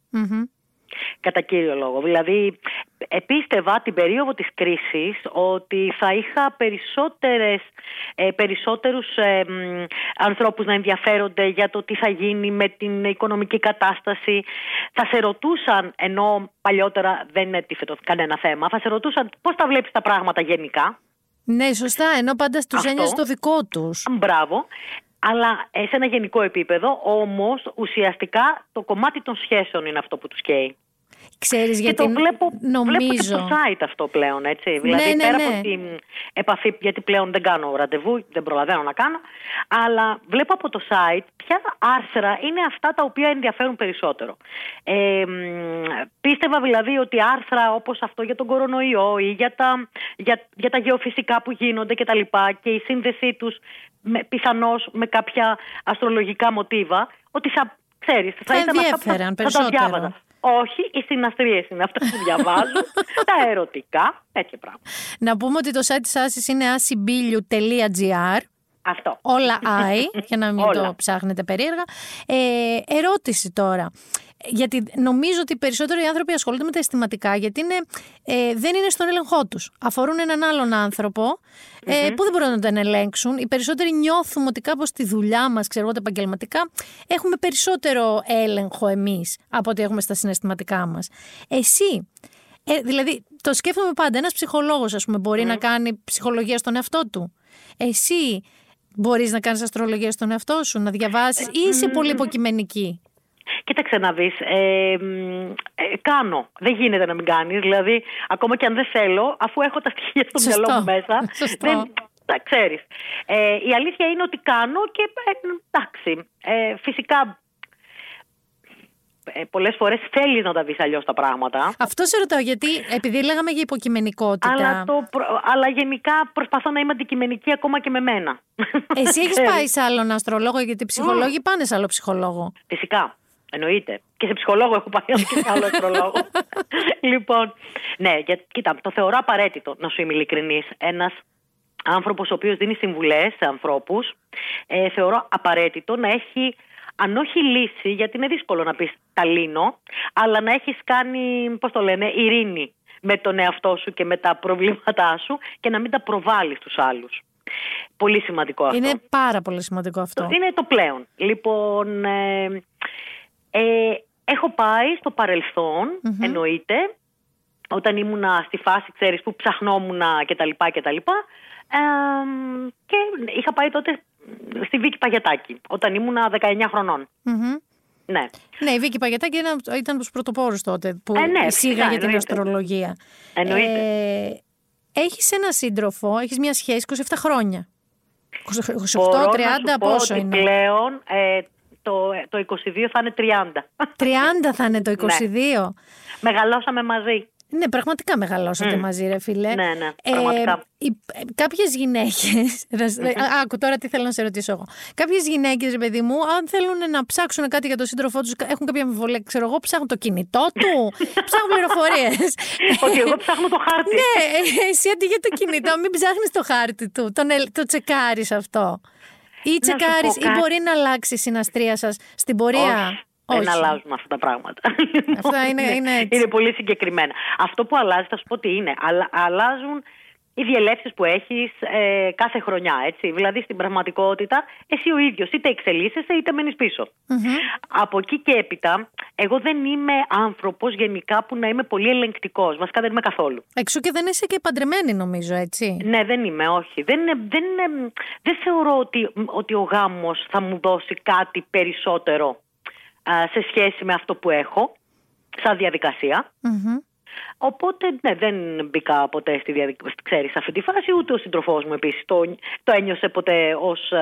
Κατά κύριο λόγο. Δηλαδή, επίστευα την περίοδο της κρίσης ότι θα είχα περισσότερους ανθρώπους να ενδιαφέρονται για το τι θα γίνει με την οικονομική κατάσταση. Θα σε ρωτούσαν, ενώ παλιότερα δεν έτυφε κανένα θέμα, θα σε ρωτούσαν πώς τα βλέπεις τα πράγματα γενικά. Ναι, σωστά, ενώ πάντα στους έννοιες το δικό τους. Μπράβο. Αλλά σε ένα γενικό επίπεδο, όμως ουσιαστικά το κομμάτι των σχέσεων είναι αυτό που τους καίει. Ξέρεις γιατί? Και το βλέπω και στο site αυτό πλέον, έτσι. Ναι, δηλαδή πέρα από την επαφή, γιατί πλέον δεν κάνω ραντεβού, δεν προλαβαίνω να κάνω. Αλλά βλέπω από το site ποια άρθρα είναι αυτά τα οποία ενδιαφέρουν περισσότερο. Πίστευα δηλαδή ότι άρθρα όπως αυτό για τον κορονοϊό ή για τα γεωφυσικά που γίνονται κτλ. Και η σύνδεσή τους πιθανώς με κάποια αστρολογικά μοτίβα, ότι θα ήταν αυτά που θα διάβαζα. Όχι, οι συναστρίες είναι αυτά που διαβάζουν, τα ερωτικά, τέτοια πράγματα. Να πούμε ότι το site της Άσης είναι asibiliu.gr. Αυτό. Όλα για να μην το ψάχνετε περίεργα. Ερώτηση τώρα. Γιατί νομίζω ότι περισσότεροι άνθρωποι ασχολούνται με τα αισθηματικά, γιατί δεν είναι στον έλεγχό τους. Αφορούν έναν άλλον άνθρωπο που δεν μπορούν να τον ελέγξουν. Οι περισσότεροι νιώθουμε ότι κάπως στη δουλειά μας, ξέρω εγώ, τα επαγγελματικά, έχουμε περισσότερο έλεγχο εμείς από ό,τι έχουμε στα συναισθηματικά μας. Εσύ, δηλαδή, το σκέφτομαι πάντα. Ένας ψυχολόγος, ας πούμε, μπορεί να κάνει ψυχολογία στον εαυτό του. Εσύ μπορείς να κάνεις αστρολογία στον εαυτό σου, να διαβάσεις, ή είσαι πολύ υποκειμενική? Κοίταξε να δεις, κάνω, δεν γίνεται να μην κάνεις. Δηλαδή ακόμα και αν δεν θέλω, αφού έχω τα στοιχεία στο μυαλό μου μέσα, δεν τα ξέρεις. Η αλήθεια είναι ότι κάνω και εντάξει, φυσικά πολλές φορές θέλεις να τα δεις αλλιώς τα πράγματα. Αυτό σε ρωτάω, γιατί επειδή λέγαμε για υποκειμενικότητα, αλλά γενικά προσπαθώ να είμαι αντικειμενική ακόμα και με μένα. Εσύ έχεις πάει σε άλλον αστρολόγο? Γιατί οι ψυχολόγοι πάνε σε άλλο ψυχολόγο. Φυσικά. Εννοείται. Και σε ψυχολόγο έχω πάει, και σε άλλο αστρολόγο. Λοιπόν, ναι, κοίτα, το θεωρώ απαραίτητο, να σου είμαι ειλικρινής. Ένας άνθρωπος ο οποίος δίνει συμβουλές σε ανθρώπους, θεωρώ απαραίτητο να έχει, αν όχι λύση, γιατί είναι δύσκολο να πεις τα λύνω, αλλά να έχεις κάνει, ειρήνη με τον εαυτό σου και με τα προβλήματά σου και να μην τα προβάλλεις στους άλλους. Πολύ σημαντικό αυτό. Είναι πάρα πολύ σημαντικό αυτό. Είναι το πλέον. Λοιπόν... έχω πάει στο παρελθόν, εννοείται, όταν ήμουνα στη φάση, ξέρεις, που ψαχνόμουνα κτλ. Και είχα πάει τότε στη Βίκη Παγετάκη, όταν ήμουνα 19 χρονών. Mm-hmm. Ναι. Ναι, η Βίκη Παγετάκη ήταν τους πρωτοπόρους τότε που εισήγαγε για την αστρολογία. Εννοείται. Έχεις ένα σύντροφο, έχεις μια σχέση 27 χρόνια. 28, μπορώ 30, πόσο είναι. Πλέον το 22 θα είναι 30. 30 θα είναι το 22. Ναι. Μεγαλώσαμε μαζί. Ναι, πραγματικά μεγαλώσατε μαζί, ρε φίλε. Ναι, ναι, πραγματικά. Κάποιες γυναίκες. Άκου τώρα τι θέλω να σε ρωτήσω εγώ. Κάποιες γυναίκες, ρε παιδί μου, αν θέλουν να ψάξουν κάτι για τον σύντροφό τους, έχουν κάποια αμφιβολία. Ξέρω εγώ, ψάχνουν το κινητό του, ψάχνουν πληροφορίες. Όχι, εγώ ψάχνω το χάρτη. Ναι, εσύ αντί για το κινητό, μην ψάχνεις το χάρτη του. Το τσεκάρεις αυτό. Ή τσεκάρεις, ή μπορεί να αλλάξει η συναστρία σας στην πορεία. Δεν αλλάζουν αυτά τα πράγματα. Αυτά είναι πολύ συγκεκριμένα. Αυτό που αλλάζει, θα σου πω τι είναι. Αλλάζουν οι διελεύσεις που έχεις κάθε χρονιά. Έτσι. Δηλαδή στην πραγματικότητα, εσύ ο ίδιος είτε εξελίσσεσαι είτε μένεις πίσω. Mm-hmm. Από εκεί και έπειτα, εγώ δεν είμαι άνθρωπος γενικά που να είμαι πολύ ελεγκτικός. Βασικά δεν είμαι καθόλου. Εξού και δεν είσαι και παντρεμένη, νομίζω, έτσι. Ναι, δεν είμαι, όχι. Δεν θεωρώ ότι ο γάμος θα μου δώσει κάτι περισσότερο σε σχέση με αυτό που έχω σαν διαδικασία. Mm-hmm. Οπότε ναι, δεν μπήκα ποτέ στη ξέρεις, αυτή τη φάση. Ούτε ο σύντροφός μου επίσης το ένιωσε ποτέ ως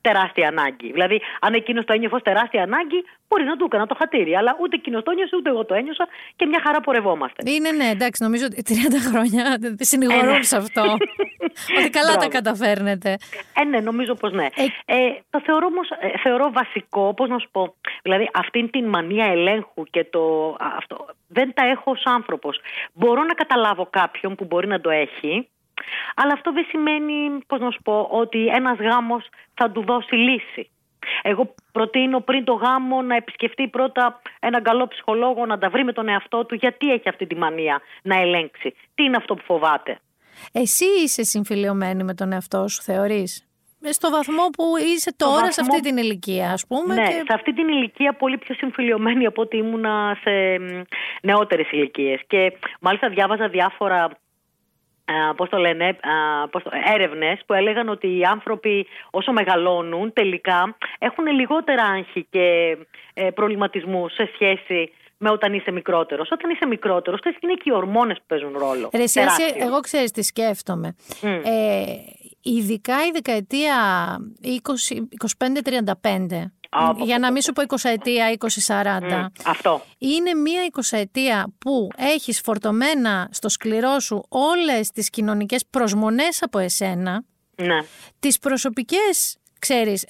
τεράστια ανάγκη. Δηλαδή αν εκείνος το ένιωφε ως τεράστια ανάγκη, μπορεί να του έκανα το χατήρι, αλλά ούτε εκείνος το ένιωσε, ούτε εγώ το ένιωσα, και μια χαρά πορευόμαστε. Είναι, ναι, εντάξει, νομίζω ότι 30 χρόνια συνηγορούν σε αυτό. Ότι καλά τα καταφέρνετε. Ναι, νομίζω πως ναι. Το θεωρώ όμως, βασικό, πώς να σου πω, δηλαδή αυτήν την μανία ελέγχου και αυτό, δεν τα έχω ως άνθρωπος. Μπορώ να καταλάβω κάποιον που μπορεί να το έχει, αλλά αυτό δεν σημαίνει, πώς να σου πω, ότι ένας γάμος θα του δώσει λύση. Εγώ προτείνω πριν το γάμο να επισκεφτεί πρώτα έναν καλό ψυχολόγο, να τα βρει με τον εαυτό του, γιατί έχει αυτή τη μανία να ελέγξει. Τι είναι αυτό που φοβάται. Εσύ είσαι συμφιλιωμένη με τον εαυτό σου, θεωρείς? Στο βαθμό που είσαι τώρα, σε αυτή την ηλικία, ας πούμε. Ναι, σε αυτή την ηλικία πολύ πιο συμφιλιωμένη από ότι ήμουνα σε νεότερες ηλικίες. Και μάλιστα διάβαζα διάφορα έρευνες που έλεγαν ότι οι άνθρωποι όσο μεγαλώνουν τελικά έχουν λιγότερα άγχη και προβληματισμούς σε σχέση με όταν είσαι μικρότερος. Όταν είσαι μικρότερος, ξέρεις, είναι και οι ορμόνες που παίζουν ρόλο. Εγώ ξέρεις τι σκέφτομαι. Ειδικά η δεκαετία 25-35, για να μην σου πω 20 ετία 20-40, αυτό είναι μια 20 ετία που έχεις φορτωμένα στο σκληρό σου όλες τις κοινωνικές προσμονές από εσένα, ναι, τις προσωπικές, ξέρεις,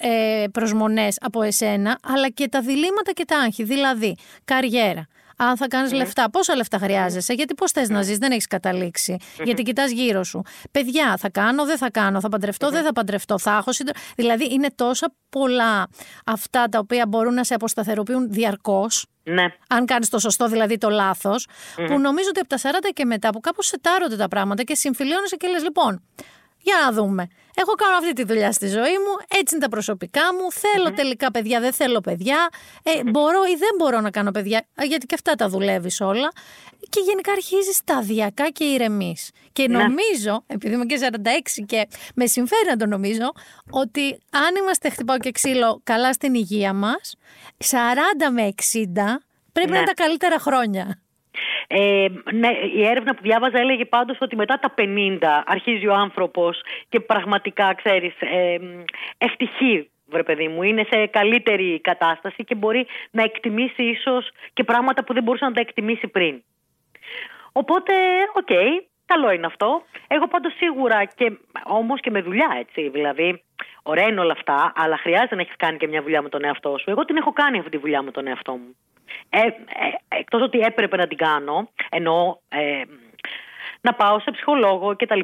προσμονές από εσένα, αλλά και τα διλήμματα και τα άγχη, δηλαδή καριέρα. Αν θα κάνεις λεφτά, πόσα λεφτά χρειάζεσαι, γιατί πώς θες να ζεις, δεν έχεις καταλήξει, γιατί κοιτάς γύρω σου. Παιδιά, θα κάνω, δεν θα κάνω, θα παντρευτώ, δεν θα παντρευτώ, θα έχω Δηλαδή είναι τόσα πολλά αυτά τα οποία μπορούν να σε αποσταθεροποιούν διαρκώς. Ναι. Αν κάνεις το σωστό, δηλαδή το λάθος, που νομίζω ότι από τα 40 και μετά, που κάπως σετάρονται τα πράγματα και συμφιλιώνεσαι και λες, λοιπόν, για να δούμε. Εγώ κάνω αυτή τη δουλειά στη ζωή μου, έτσι είναι τα προσωπικά μου, θέλω τελικά παιδιά, δεν θέλω παιδιά, μπορώ ή δεν μπορώ να κάνω παιδιά, γιατί και αυτά τα δουλεύεις όλα, και γενικά αρχίζεις σταδιακά και ηρεμείς. Και νομίζω, επειδή είμαι και 46 και με συμφέρει να το νομίζω, ότι αν είμαστε χτυπάω και ξύλο καλά στην υγεία μας, 40 με 60 πρέπει να είναι τα καλύτερα χρόνια. Ναι, η έρευνα που διάβαζα έλεγε πάντως ότι μετά τα 50 αρχίζει ο άνθρωπος και πραγματικά, ξέρεις, ευτυχεί, βρε παιδί μου, είναι σε καλύτερη κατάσταση και μπορεί να εκτιμήσει ίσως και πράγματα που δεν μπορούσε να τα εκτιμήσει πριν. Οπότε, οκ, καλό είναι αυτό. Εγώ πάντως σίγουρα, και όμως και με δουλειά, έτσι, δηλαδή, ωραία είναι όλα αυτά, αλλά χρειάζεται να έχεις κάνει και μια δουλειά με τον εαυτό σου. Εγώ την έχω κάνει αυτή τη δουλειά με τον εαυτό μου. Εκτός ότι έπρεπε να την κάνω, ενώ να πάω σε ψυχολόγο κτλ,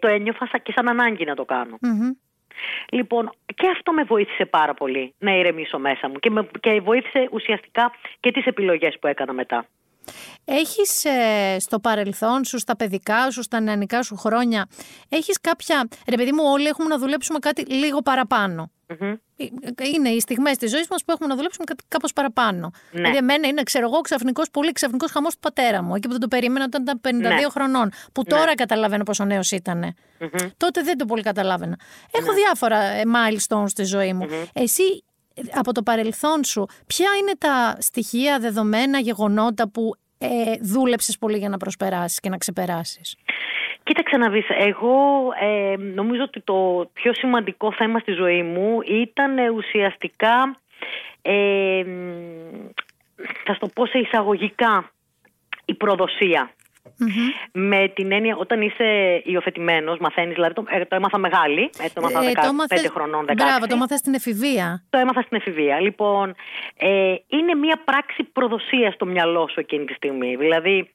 το ένιωφα και σαν ανάγκη να το κάνω. Mm-hmm. Λοιπόν, και αυτό με βοήθησε πάρα πολύ να ηρεμήσω μέσα μου, και βοήθησε ουσιαστικά και τις επιλογές που έκανα μετά. Έχεις στο παρελθόν σου, στα παιδικά σου, στα νεανικά σου χρόνια, έχεις κάποια, ρε παιδί μου, όλοι έχουμε να δουλέψουμε κάτι λίγο παραπάνω. Mm-hmm. Είναι οι στιγμές της ζωής μας που έχουμε να δουλέψουμε κάπως παραπάνω. Ναι. Δηλαδή, εμένα είναι, ξέρω εγώ, πολύ ξαφνικός χαμός του πατέρα μου, εκεί που δεν το περίμενα όταν ήταν 52 ναι. χρονών, που ναι. τώρα καταλαβαίνω πόσο νέος ήτανε. Mm-hmm. Τότε δεν το πολύ καταλάβαινα. Έχω διάφορα milestones στη ζωή μου. Mm-hmm. Εσύ, από το παρελθόν σου, ποια είναι τα στοιχεία, δεδομένα, γεγονότα που δούλεψες πολύ για να προσπεράσεις και να ξεπεράσεις? Κοίταξε να δεις, εγώ νομίζω ότι το πιο σημαντικό θέμα στη ζωή μου ήταν ουσιαστικά, θα το πω σε εισαγωγικά, η προδοσία. Mm-hmm. Με την έννοια, όταν είσαι υιοθετημένος, μαθαίνεις, δηλαδή το έμαθα μεγάλη, το έμαθα 15 χρονών, 16. Μπράβο, το έμαθα στην εφηβεία. Λοιπόν, είναι μια πράξη προδοσίας στο μυαλό σου εκείνη τη στιγμή. Δηλαδή,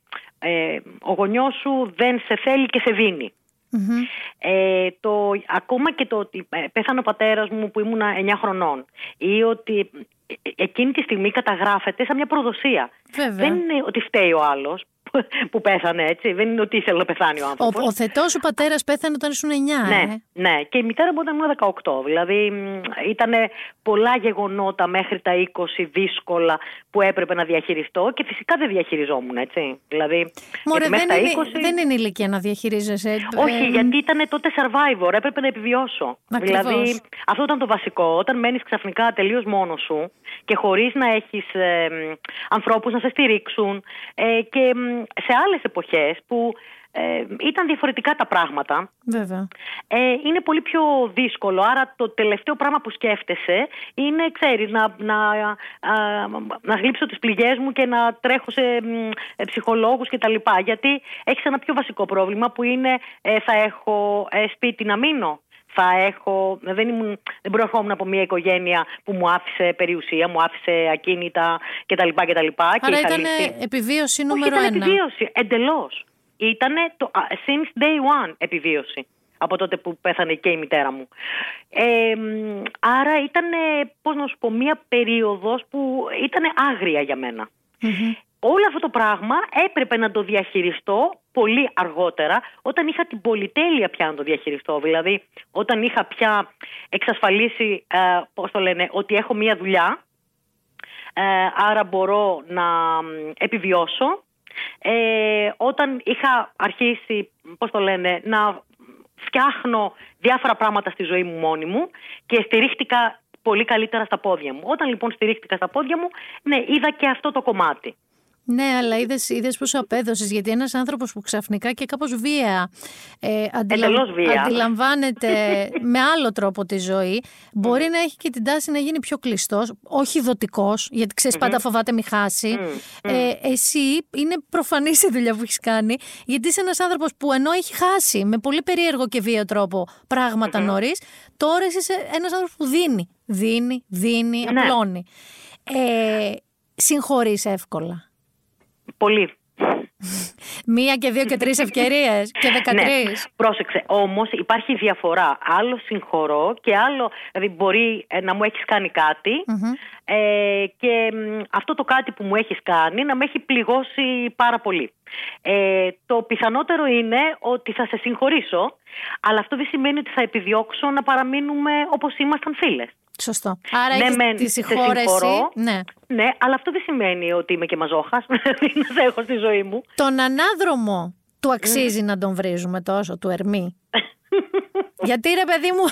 ο γονιός σου δεν σε θέλει και σε δίνει. Mm-hmm. Ακόμα και το ότι πέθανε ο πατέρας μου που ήμουν 9 χρονών, ή ότι εκείνη τη στιγμή καταγράφεται σαν μια προδοσία. Βέβαια. Δεν είναι ότι φταίει ο άλλος που πέθανε, έτσι. Δεν είναι ότι ήθελε να πεθάνει ο άνθρωπος. Ο θετός σου πατέρας πέθανε όταν ήσουν 9. Ναι, ναι. Και η μητέρα μου όταν ήμουν 18. Δηλαδή ήταν πολλά γεγονότα μέχρι τα 20 δύσκολα που έπρεπε να διαχειριστώ και φυσικά δεν διαχειριζόμουν, έτσι. Δηλαδή, μωρέ, δεν είναι ηλικία να διαχειρίζεσαι. Όχι, γιατί ήταν τότε survivor. Έπρεπε να επιβιώσω. Ακριβώς. Δηλαδή αυτό ήταν το βασικό. Όταν μένεις ξαφνικά τελείως μόνος σου και χωρίς να έχεις ανθρώπους να σε στηρίξουν και σε άλλες εποχές που ήταν διαφορετικά τα πράγματα. Βέβαια. Είναι πολύ πιο δύσκολο. Άρα το τελευταίο πράγμα που σκέφτεσαι είναι, ξέρεις, να γλύψω τις πληγές μου και να τρέχω σε ψυχολόγους και τα λοιπά. Γιατί έχεις ένα πιο βασικό πρόβλημα που είναι θα έχω σπίτι να μείνω. Δεν προερχόμουν από μια οικογένεια που μου άφησε περιουσία, μου άφησε ακίνητα κτλ. Άρα ήταν επιβίωση νούμερο 1. Ήταν επιβίωση, εντελώς. Ήταν since day one επιβίωση, από τότε που πέθανε και η μητέρα μου. Άρα ήταν, πώς να σου πω, μια περίοδος που ήταν άγρια για μένα. Mm-hmm. Όλο αυτό το πράγμα έπρεπε να το διαχειριστώ πολύ αργότερα, όταν είχα την πολυτέλεια πια να το διαχειριστώ. Δηλαδή, όταν είχα πια εξασφαλίσει, ότι έχω μία δουλειά, άρα μπορώ να επιβιώσω. Όταν είχα αρχίσει, να φτιάχνω διάφορα πράγματα στη ζωή μου μόνη μου και στηρίχτηκα πολύ καλύτερα στα πόδια μου. Όταν λοιπόν στηρίχτηκα στα πόδια μου, ναι, είδα και αυτό το κομμάτι. Ναι, αλλά είδες πόσο απέδωσες, γιατί ένας άνθρωπος που ξαφνικά και κάπως βία, αντιλαμβάνεται με άλλο τρόπο τη ζωή, μπορεί να έχει και την τάση να γίνει πιο κλειστός, όχι δοτικός, γιατί ξέρεις πάντα φοβάται μη χάσει. Εσύ, είναι προφανής η δουλειά που έχεις κάνει, γιατί είσαι ένας άνθρωπος που ενώ έχει χάσει με πολύ περίεργο και βίαιο τρόπο πράγματα νωρίς, τώρα είσαι ένας άνθρωπος που δίνει, απλώνει. Συγχωρείς εύκολα? Πολύ. 1 και 2 και 3 ευκαιρίες και 13. Ναι, πρόσεξε, όμως υπάρχει διαφορά. Άλλο συγχωρώ και άλλο, δηλαδή μπορεί να μου έχεις κάνει κάτι και αυτό το κάτι που μου έχεις κάνει να με έχει πληγώσει πάρα πολύ. Το πιθανότερο είναι ότι θα σε συγχωρήσω, αλλά αυτό δεν σημαίνει ότι θα επιδιώξω να παραμείνουμε όπως ήμασταν φίλες. Σωστό. Άρα τη συγχωρώ. Ναι, αλλά αυτό δεν σημαίνει ότι είμαι και μαζόχας. Να σε έχω στη ζωή μου. Τον ανάδρομο του αξίζει να τον βρίζουμε τόσο, του Ερμή. Γιατί ρε παιδί μου,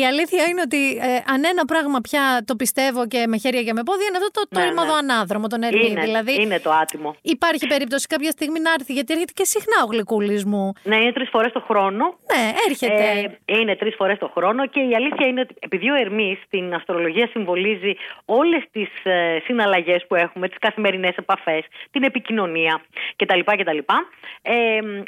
η αλήθεια είναι ότι αν ένα πράγμα πια το πιστεύω και με χέρια και με πόδια, είναι αυτό το ρημαδό ανάδρομο, τον Ερμή. Είναι το άτιμο. Υπάρχει περίπτωση κάποια στιγμή να έρθει, γιατί έρχεται και συχνά ο γλυκούλης μου. Ναι, είναι 3 φορές το χρόνο. Ναι, έρχεται. Είναι 3 φορές το χρόνο και η αλήθεια είναι ότι επειδή ο Ερμής στην αστρολογία συμβολίζει όλες τις συναλλαγές που έχουμε, τις καθημερινές επαφές, την επικοινωνία κτλ.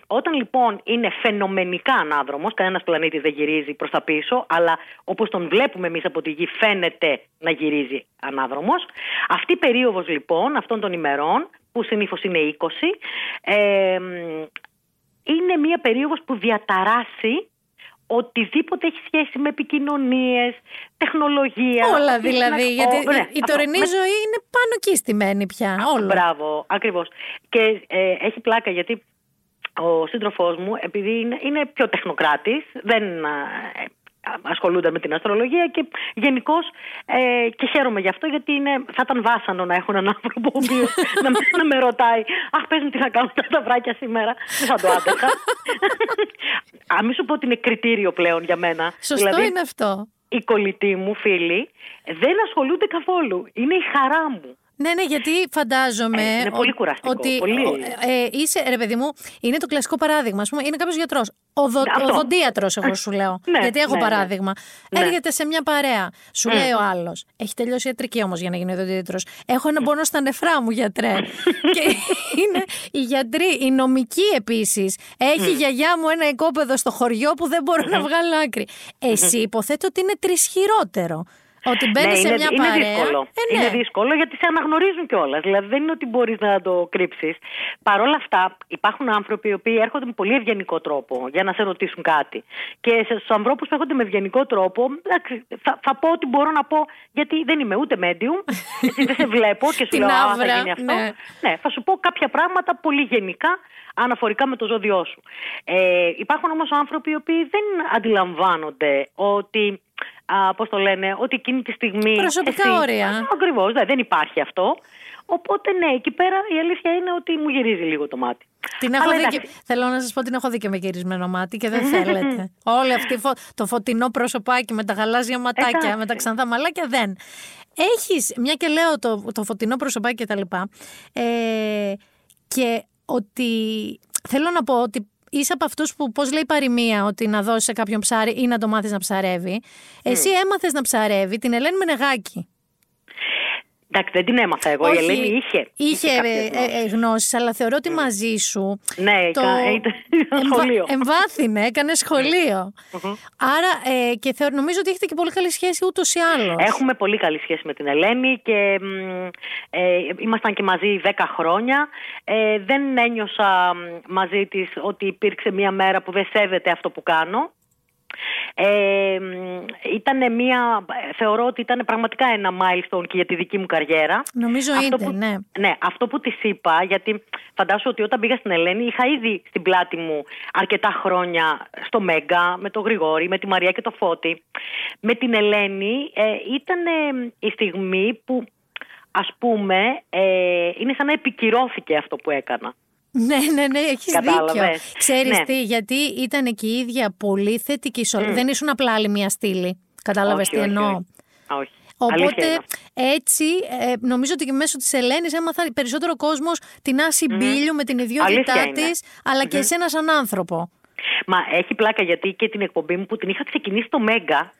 Όταν λοιπόν είναι φαινομενικά ανάδρομος, κανένας πλανήτης δεν γυρίζει προς τα πίσω, αλλά όπως τον βλέπουμε εμείς από τη γη φαίνεται να γυρίζει ανάδρομος. Αυτή η περίοδος λοιπόν αυτών των ημερών, που συνήθως είναι 20, είναι μια περίοδος που διαταράσσει οτιδήποτε έχει σχέση με επικοινωνίες, τεχνολογία. Όλα δηλαδή, γιατί η τωρινή ζωή είναι πάνω εκεί στημένη πια. Μπράβο, ακριβώς. Και έχει πλάκα γιατί ο σύντροφός μου, επειδή είναι πιο τεχνοκράτης, δεν ασχολούνταν με την αστρολογία και γενικώς και χαίρομαι γι' αυτό, γιατί θα ήταν βάσανο να έχω έναν άνθρωπο που να με ρωτάει «Αχ, πες μου τι θα κάνω τα ταυράκια σήμερα». Δεν θα το άντεχα. Αν μη σου πω ότι είναι κριτήριο πλέον για μένα. Σωστό δηλαδή, είναι αυτό. Οι κολλητοί μου φίλοι δεν ασχολούνται καθόλου. Είναι η χαρά μου. Ναι, ναι, γιατί φαντάζομαι. Είναι πολύ κουραστικό. Ότι πολύ. Είσαι, ρε παιδί μου, είναι το κλασικό παράδειγμα. Ας πούμε, είναι κάποιος γιατρός. Οδοντίατρος, εγώ σου λέω. Ναι, γιατί έχω παράδειγμα. Ναι. Έρχεται σε μια παρέα. Σου λέει ο άλλος. Έχει τελειώσει ιατρική όμως για να γίνει οδοντίατρος. Έχω ένα πόνο στα νεφρά μου, γιατρέ. Και είναι οι γιατροί, οι νομικοί επίσης. Έχει η γιαγιά μου ένα οικόπεδο στο χωριό που δεν μπορώ να βγάλω άκρη. Εσύ υποθέτω ότι είναι τρισχυρότερο. Ότι μπαίνει σε μια παρέα. Δύσκολο. Είναι δύσκολο γιατί σε αναγνωρίζουν κιόλας. Δηλαδή δεν είναι ότι μπορείς να το κρύψεις. Παρ' όλα αυτά υπάρχουν άνθρωποι οι οποίοι έρχονται με πολύ ευγενικό τρόπο για να σε ρωτήσουν κάτι. Και στους ανθρώπους που έρχονται με ευγενικό τρόπο θα πω ότι μπορώ να πω, γιατί δεν είμαι ούτε medium. Έτσι, δεν σε βλέπω και σου λέω «Α, θα γίνει αυτό». Ναι. Ναι, θα σου πω κάποια πράγματα πολύ γενικά αναφορικά με το ζώδιό σου. Υπάρχουν όμως άνθρωποι οι οποίοι δεν αντιλαμβάνονται ότι. Πώς το λένε, ότι εκείνη τη στιγμή. Προσωπικά όρια. Ακριβώς, δεν υπάρχει αυτό. Οπότε ναι, εκεί πέρα η αλήθεια είναι ότι μου γυρίζει λίγο το μάτι. Θέλω να σας πω, την έχω δει και με γυρισμένο μάτι και δεν θέλετε. Όλο αυτό το φωτεινό προσωπάκι με τα γαλάζια ματάκια, με τα ξανθά μαλάκια δεν. Έχεις, μια και λέω το φωτεινό προσωπάκι και τα λοιπά. Και ότι θέλω να πω ότι. Είσαι από αυτούς που, πώς λέει παροιμία, ότι να δώσεις σε κάποιον ψάρι ή να το μάθεις να ψαρεύει. Εσύ έμαθες να ψαρεύει την Ελένη Μενεγάκη. Εντάξει, δεν την έμαθα εγώ. Όχι, η Ελένη είχε γνώσεις, αλλά θεωρώ ότι μαζί σου. Ναι, σχολείο. Εμβάθυνε, έκανε σχολείο. Άρα και νομίζω ότι έχετε και πολύ καλή σχέση ούτως ή άλλως. Έχουμε πολύ καλή σχέση με την Ελένη και ήμασταν και μαζί 10 χρόνια. Δεν ένιωσα μαζί της ότι υπήρξε μια μέρα που δεν σέβεται αυτό που κάνω. Θεωρώ ότι ήταν πραγματικά ένα milestone και για τη δική μου καριέρα. Νομίζω αυτό που της είπα, γιατί φαντάσου ότι όταν πήγα στην Ελένη είχα ήδη στην πλάτη μου αρκετά χρόνια στο Μέγκα, με τον Γρηγόρη, με τη Μαρία και το Φώτη. Με την Ελένη ήταν η στιγμή που, ας πούμε, είναι σαν να επικυρώθηκε αυτό που έκανα. Ναι, έχεις δίκιο. Ξέρεις τι, γιατί ήταν και η ίδια πολύ θετική. Δεν ήσουν απλά άλλη μία στήλη. Κατάλαβες τι εννοώ. Όχι. Οπότε έτσι νομίζω ότι και μέσω της Ελένης έμαθα περισσότερο κόσμος την Άση Μπίλιου με την ιδιότητά της, αλλά και εσένα σαν άνθρωπο. Μα έχει πλάκα, γιατί και την εκπομπή μου που την είχα ξεκινήσει στο Μέγκα,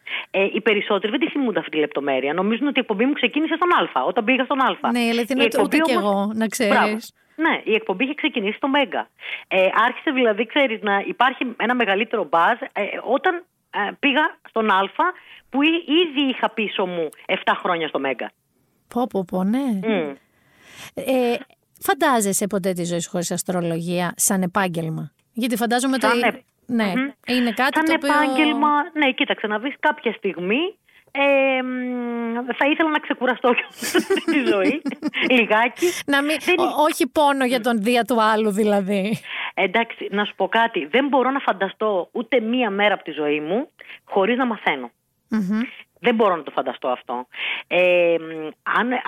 οι περισσότεροι δεν τη θυμούνται αυτή τη λεπτομέρεια. Νομίζουν ότι η εκπομπή μου ξεκίνησε στον Α, όταν πήγα στον Α. Ναι, αλλά ούτε κι εγώ, να ξέρεις. Ναι, η εκπομπή είχε ξεκινήσει στο Μέγκα. Άρχισε δηλαδή, ξέρεις, να υπάρχει ένα μεγαλύτερο μπάζ όταν πήγα στον Α, που ήδη είχα πίσω μου 7 χρόνια στο Μέγκα. Ναι. Φαντάζεσαι ποτέ τη ζωή σου χωρίς αστρολογία σαν επάγγελμα? Γιατί φαντάζομαι είναι κάτι σαν το οποίο... επάγγελμα, ναι, κοίταξε να δεις, κάποια στιγμή... θα ήθελα να ξεκουραστώ τη ζωή λιγάκι. Όχι πόνο για τον δία του άλλου δηλαδή. Εντάξει, να σου πω κάτι. Δεν μπορώ να φανταστώ ούτε μία μέρα από τη ζωή μου χωρίς να μαθαίνω. Δεν μπορώ να το φανταστώ αυτό.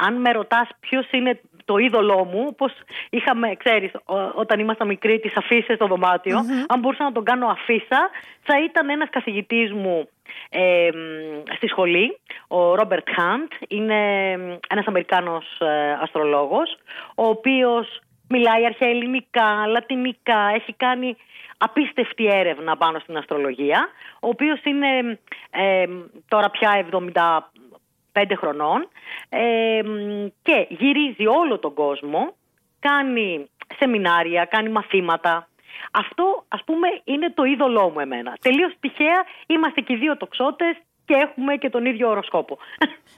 Αν με ρωτάς ποιος είναι το είδωλό μου, πως είχαμε, ξέρεις, όταν ήμασταν μικροί τις αφίσες στο δωμάτιο, αν μπορούσα να τον κάνω αφίσα, θα ήταν ένας καθηγητής μου στη σχολή, ο Ρόμπερτ Χάντ. Είναι ένας Αμερικάνος αστρολόγος, ο οποίος μιλάει αρχαία ελληνικά, λατινικά, έχει κάνει απίστευτη έρευνα πάνω στην αστρολογία, ο οποίος είναι τώρα πια 75 χρονών και γυρίζει όλο τον κόσμο, κάνει σεμινάρια, κάνει μαθήματα. Αυτό, ας πούμε, είναι το είδωλό μου εμένα. Τελείως τυχαία είμαστε και οι δύο τοξότες και έχουμε και τον ίδιο οροσκόπο.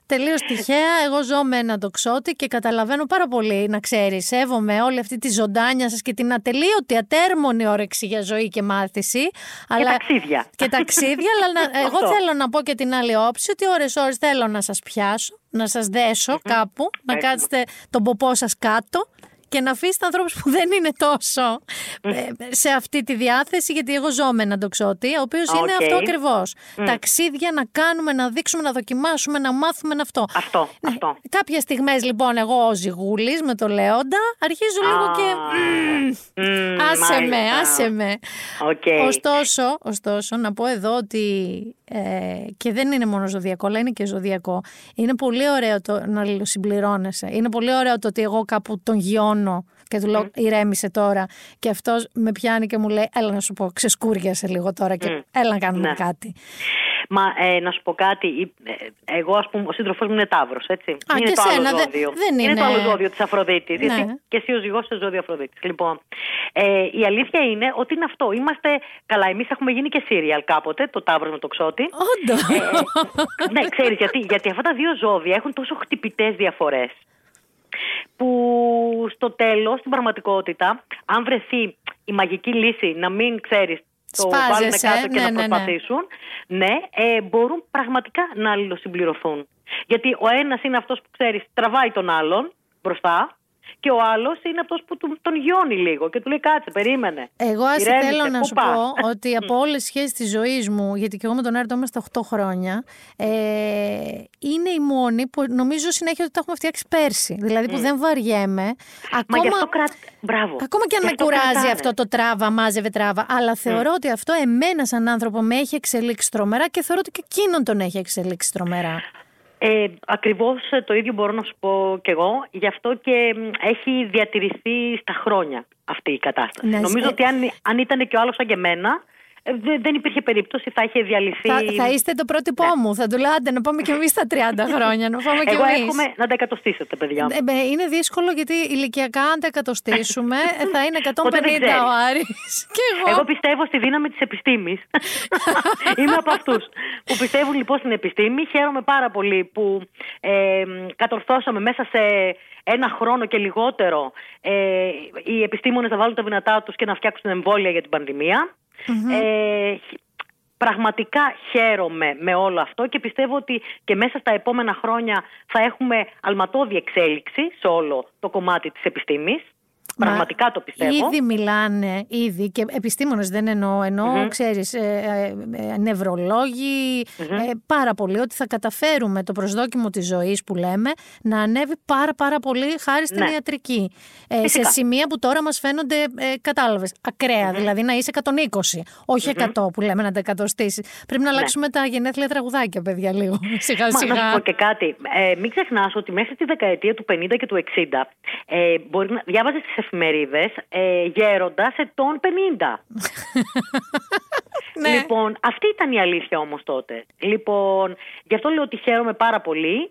Τελείως τυχαία, εγώ ζω με έναν τοξότη και καταλαβαίνω πάρα πολύ, να ξέρεις. Σέβομαι όλη αυτή τη ζωντάνια σας και την ατελείωτη, ατέρμονη όρεξη για ζωή και μάθηση. Αλλά... Και ταξίδια, αλλά εγώ θέλω να πω και την άλλη όψη, ότι ώρες-ώρες θέλω να σας πιάσω, να σας δέσω κάπου, να κάτσετε τον ποπό σας κάτω. και να αφήσει ανθρώπους που δεν είναι τόσο σε αυτή τη διάθεση, γιατί εγώ ζω με έναν τοξότη, ο οποίος είναι αυτό ακριβώς. Ταξίδια να κάνουμε, να δείξουμε, να δοκιμάσουμε, να μάθουμε αυτό. Αυτό. Κάποιες στιγμές λοιπόν εγώ ο Ζιγούλης με το Λέοντα αρχίζω λίγο και άσε με. Okay. Ωστόσο, να πω εδώ ότι και δεν είναι μόνο ζωδιακό, αλλά είναι και ζωδιακό. Είναι πολύ ωραίο το να συμπληρώνεσαι. Είναι πολύ ωραίο το ότι εγώ κάπου τον γιώνω και του λέω ηρέμησε τώρα. Και αυτός με πιάνει και μου λέει έλα να σου πω, ξεσκούριασε λίγο τώρα και έλα να κάνουμε κάτι. Μα να σου πω κάτι, εγώ ας πούμε ο σύντροφός μου είναι Ταύρος, έτσι. Είναι το άλλο ζώδιο. Είναι το άλλο ζώδιο της Αφροδίτης. Ναι. Και εσύ ο ζυγός σε ζώδιο Αφροδίτης. Λοιπόν, η αλήθεια είναι ότι είναι αυτό. Είμαστε καλά. Εμείς έχουμε γίνει και σύριαλ κάποτε, το Ταύρος με το Τοξότη. Όντως. Ναι, ξέρεις γιατί αυτά τα δύο ζώδια έχουν τόσο χτυπητές διαφορές. Που στο τέλος, στην πραγματικότητα, αν βρεθεί η μαγική λύση να μην ξέρεις. Το βάλουν κάτω και να προσπαθήσουν. Ναι, μπορούν πραγματικά να αλληλοσυμπληρωθούν. Γιατί ο ένας είναι αυτός που ξέρεις, τραβάει τον άλλον μπροστά, και ο άλλος είναι αυτός που τον γιώνει λίγο και του λέει κάτσε, περίμενε. Εγώ θέλω να σου πω ότι από όλες τις σχέσεις της ζωής μου, γιατί και εγώ με τον Άρη είμαστε 8 χρόνια, είναι η μόνη που νομίζω συνέχεια ότι τα έχουμε φτιάξει πέρσι. Δηλαδή που δεν βαριέμαι. Ακόμα και αν με κουράζει αυτό το τράβα, μάζευε τράβα. Αλλά θεωρώ ότι αυτό εμένα σαν άνθρωπο με έχει εξελίξει τρομερά και θεωρώ ότι και εκείνον τον έχει εξελίξει τρομερά. Ακριβώς το ίδιο μπορώ να σου πω κι εγώ. Γι' αυτό και έχει διατηρηθεί στα χρόνια αυτή η κατάσταση. Ναι, νομίζω ότι αν ήταν και ο άλλος σαν και εμένα, δεν υπήρχε περίπτωση, θα είχε διαλυθεί. Θα είστε το πρότυπό μου. Θα του λέτε να πάμε κι εμείς στα 30 χρόνια. Να πάμε κι εμείς. Εγώ εύχομαι να τα εκατοστήσετε, παιδιά μου. Είναι δύσκολο γιατί ηλικιακά, αν τα εκατοστήσουμε, θα είναι 150 ο Άρης. Εγώ πιστεύω στη δύναμη της επιστήμης. Είμαι από αυτούς που πιστεύουν λοιπόν στην επιστήμη. Χαίρομαι πάρα πολύ που κατορθώσαμε μέσα σε ένα χρόνο και λιγότερο οι επιστήμονες να βάλουν τα δυνατά τους και να φτιάξουν εμβόλια για την πανδημία. Πραγματικά χαίρομαι με όλο αυτό και πιστεύω ότι και μέσα στα επόμενα χρόνια θα έχουμε αλματώδη εξέλιξη σε όλο το κομμάτι της επιστήμης. Πραγματικά το πιστεύω. Ήδη μιλάνε, και επιστήμονες δεν εννοώ ξέρεις, νευρολόγοι, πάρα πολύ, ότι θα καταφέρουμε το προσδόκιμο της ζωής που λέμε να ανέβει πάρα πάρα πολύ χάρη στην ιατρική. Σε σημεία που τώρα μας φαίνονται, κατάλαβες, ακραία, δηλαδή να είσαι 120, όχι 100 που λέμε να τα εκατοστήσεις. Πρέπει να αλλάξουμε τα γενέθλια τραγουδάκια, παιδιά, λίγο, σιγά σιγά. Να σου πω και κάτι, μην ξεχνάς ότι μέχρι τη δεκαετία του 50 και του 60 μπορεί να διάβαζες εφημερίδες γέροντας ετών 50. Λοιπόν, αυτή ήταν η αλήθεια όμως τότε. Λοιπόν, γι' αυτό λέω ότι χαίρομαι πάρα πολύ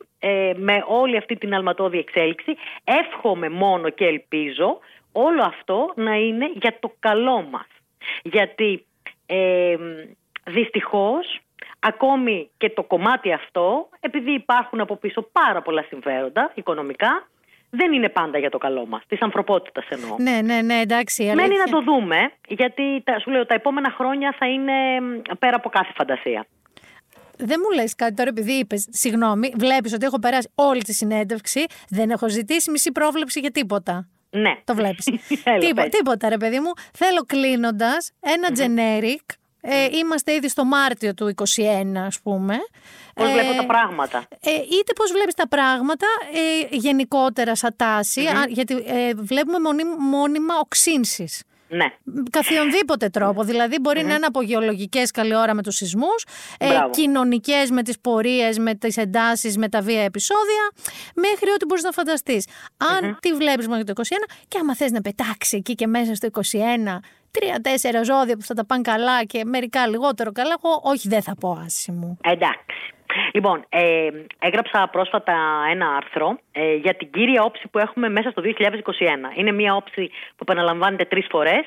με όλη αυτή την αλματώδη εξέλιξη. Εύχομαι μόνο και ελπίζω όλο αυτό να είναι για το καλό μας. Γιατί δυστυχώς ακόμη και το κομμάτι αυτό, επειδή υπάρχουν από πίσω πάρα πολλά συμφέροντα οικονομικά, δεν είναι πάντα για το καλό μας, της ανθρωπότητας εννοώ. Ναι, εντάξει. Μένει να το δούμε, γιατί σου λέω τα επόμενα χρόνια θα είναι πέρα από κάθε φαντασία. Δεν μου λες κάτι τώρα, επειδή είπες, συγγνώμη, βλέπεις ότι έχω περάσει όλη τη συνέντευξη, δεν έχω ζητήσει μισή πρόβλεψη για τίποτα. Ναι. Το βλέπεις. Τίποτα ρε παιδί μου. Θέλω κλείνοντας ένα generic. Είμαστε ήδη στο Μάρτιο του 2021, ας πούμε. Πώς βλέπω τα πράγματα. Είτε πώς βλέπεις τα πράγματα, γενικότερα σαν τάση, γιατί βλέπουμε μόνιμα οξύνσεις. Ναι. Καθιονδήποτε τρόπο. Δηλαδή, μπορεί να είναι από γεωλογικές, καλή ώρα με τους σεισμούς, κοινωνικές με τις πορείες, με τις εντάσεις, με τα βία επεισόδια, μέχρι ό,τι μπορείς να φανταστείς. Αν τη βλέπεις μόνο για το 2021, και άμα θες να πετάξει εκεί και μέσα στο 2021 3-4 ζώδια που θα τα πάνε καλά και μερικά λιγότερο καλά, εγώ όχι, δεν θα πω, Άση μου. Εντάξει. Λοιπόν, έγραψα πρόσφατα ένα άρθρο για την κύρια όψη που έχουμε μέσα στο 2021. Είναι μια όψη που επαναλαμβάνεται 3 φορές.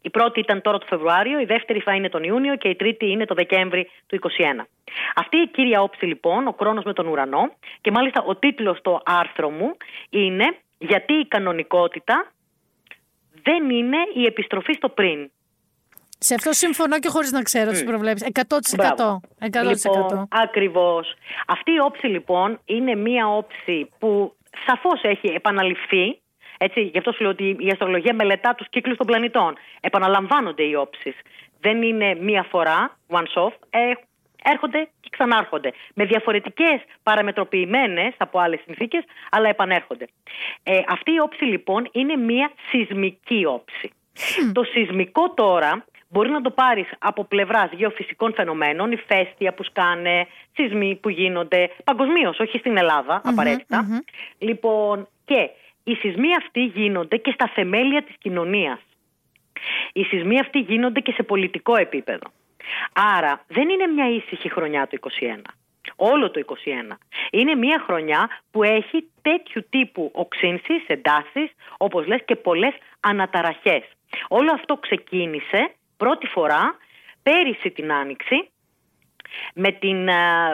Η πρώτη ήταν τώρα το Φεβρουάριο, η δεύτερη θα είναι τον Ιούνιο και η τρίτη είναι το Δεκέμβρη του 2021. Αυτή η κύρια όψη λοιπόν, ο χρόνος με τον ουρανό, και μάλιστα ο τίτλος στο άρθρο μου είναι «Γιατί η κανονικότητα δεν είναι η επιστροφή στο πριν». Σε αυτό συμφωνώ και χωρίς να ξέρω τις προβλέψεις. 100%. Λοιπόν, ακριβώς. Αυτή η όψη λοιπόν είναι μία όψη που σαφώς έχει επαναληφθεί Έτσι, γι' αυτό σου λέω ότι η αστρολογία μελετά τους κύκλους των πλανητών. Επαναλαμβάνονται οι όψεις. Δεν είναι μία φορά, once off, έρχονται και ξανάρχονται. Με διαφορετικές παραμετροποιημένες από άλλες συνθήκες, αλλά επανέρχονται. Αυτή η όψη λοιπόν είναι μία σεισμική όψη. Το σεισμικό τώρα μπορεί να το πάρεις από πλευράς γεωφυσικών φαινομένων, ηφαίστεια που σκάνε, σεισμοί που γίνονται παγκοσμίως, όχι στην Ελλάδα απαραίτητα. Λοιπόν, και οι σεισμοί αυτοί γίνονται και στα θεμέλια της κοινωνίας. Οι σεισμοί αυτοί γίνονται και σε πολιτικό επίπεδο. Άρα δεν είναι μια ήσυχη χρονιά το 2021. Όλο το 2021. Είναι μια χρονιά που έχει τέτοιου τύπου οξύνσεις, εντάσεις, όπως λες, και πολλές αναταραχές. Όλο αυτό ξεκίνησε πρώτη φορά πέρυσι την Άνοιξη,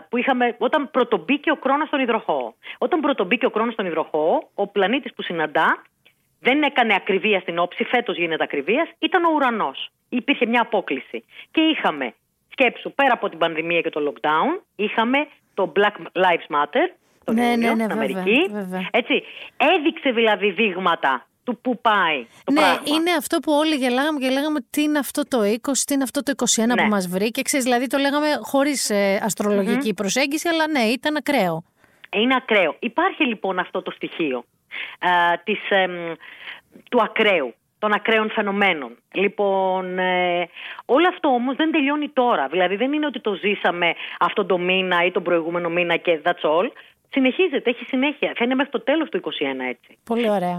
που είχαμε, όταν πρωτομπήκε ο Κρόνος στον Υδροχόο. Όταν πρωτομπήκε ο Κρόνος στον Υδροχόο, ο πλανήτης που συναντά δεν έκανε ακριβία στην όψη, φέτος γίνεται ακριβίας, ήταν ο ουρανός. Υπήρχε μια απόκληση. Και είχαμε, σκέψου, πέρα από την πανδημία και το lockdown, είχαμε το Black Lives Matter, τον Ιούνιο, στην Αμερική. Βέβαια. Έτσι, έδειξε δηλαδή δείγματα του που πάει το πράγμα. Είναι αυτό που όλοι λέγαμε τι είναι αυτό το 20, τι είναι αυτό το 21 που μας βρήκε. Ξέρεις, δηλαδή το λέγαμε χωρίς αστρολογική προσέγγιση, αλλά ναι, ήταν ακραίο. Είναι ακραίο. Υπάρχει λοιπόν αυτό το στοιχείο του ακραίου, των ακραίων φαινομένων. Λοιπόν, όλο αυτό όμως δεν τελειώνει τώρα. Δηλαδή δεν είναι ότι το ζήσαμε αυτόν τον μήνα ή τον προηγούμενο μήνα και that's all. Συνεχίζεται, έχει συνέχεια. Θα είναι μέχρι το τέλος του 2021 έτσι. Πολύ ωραία.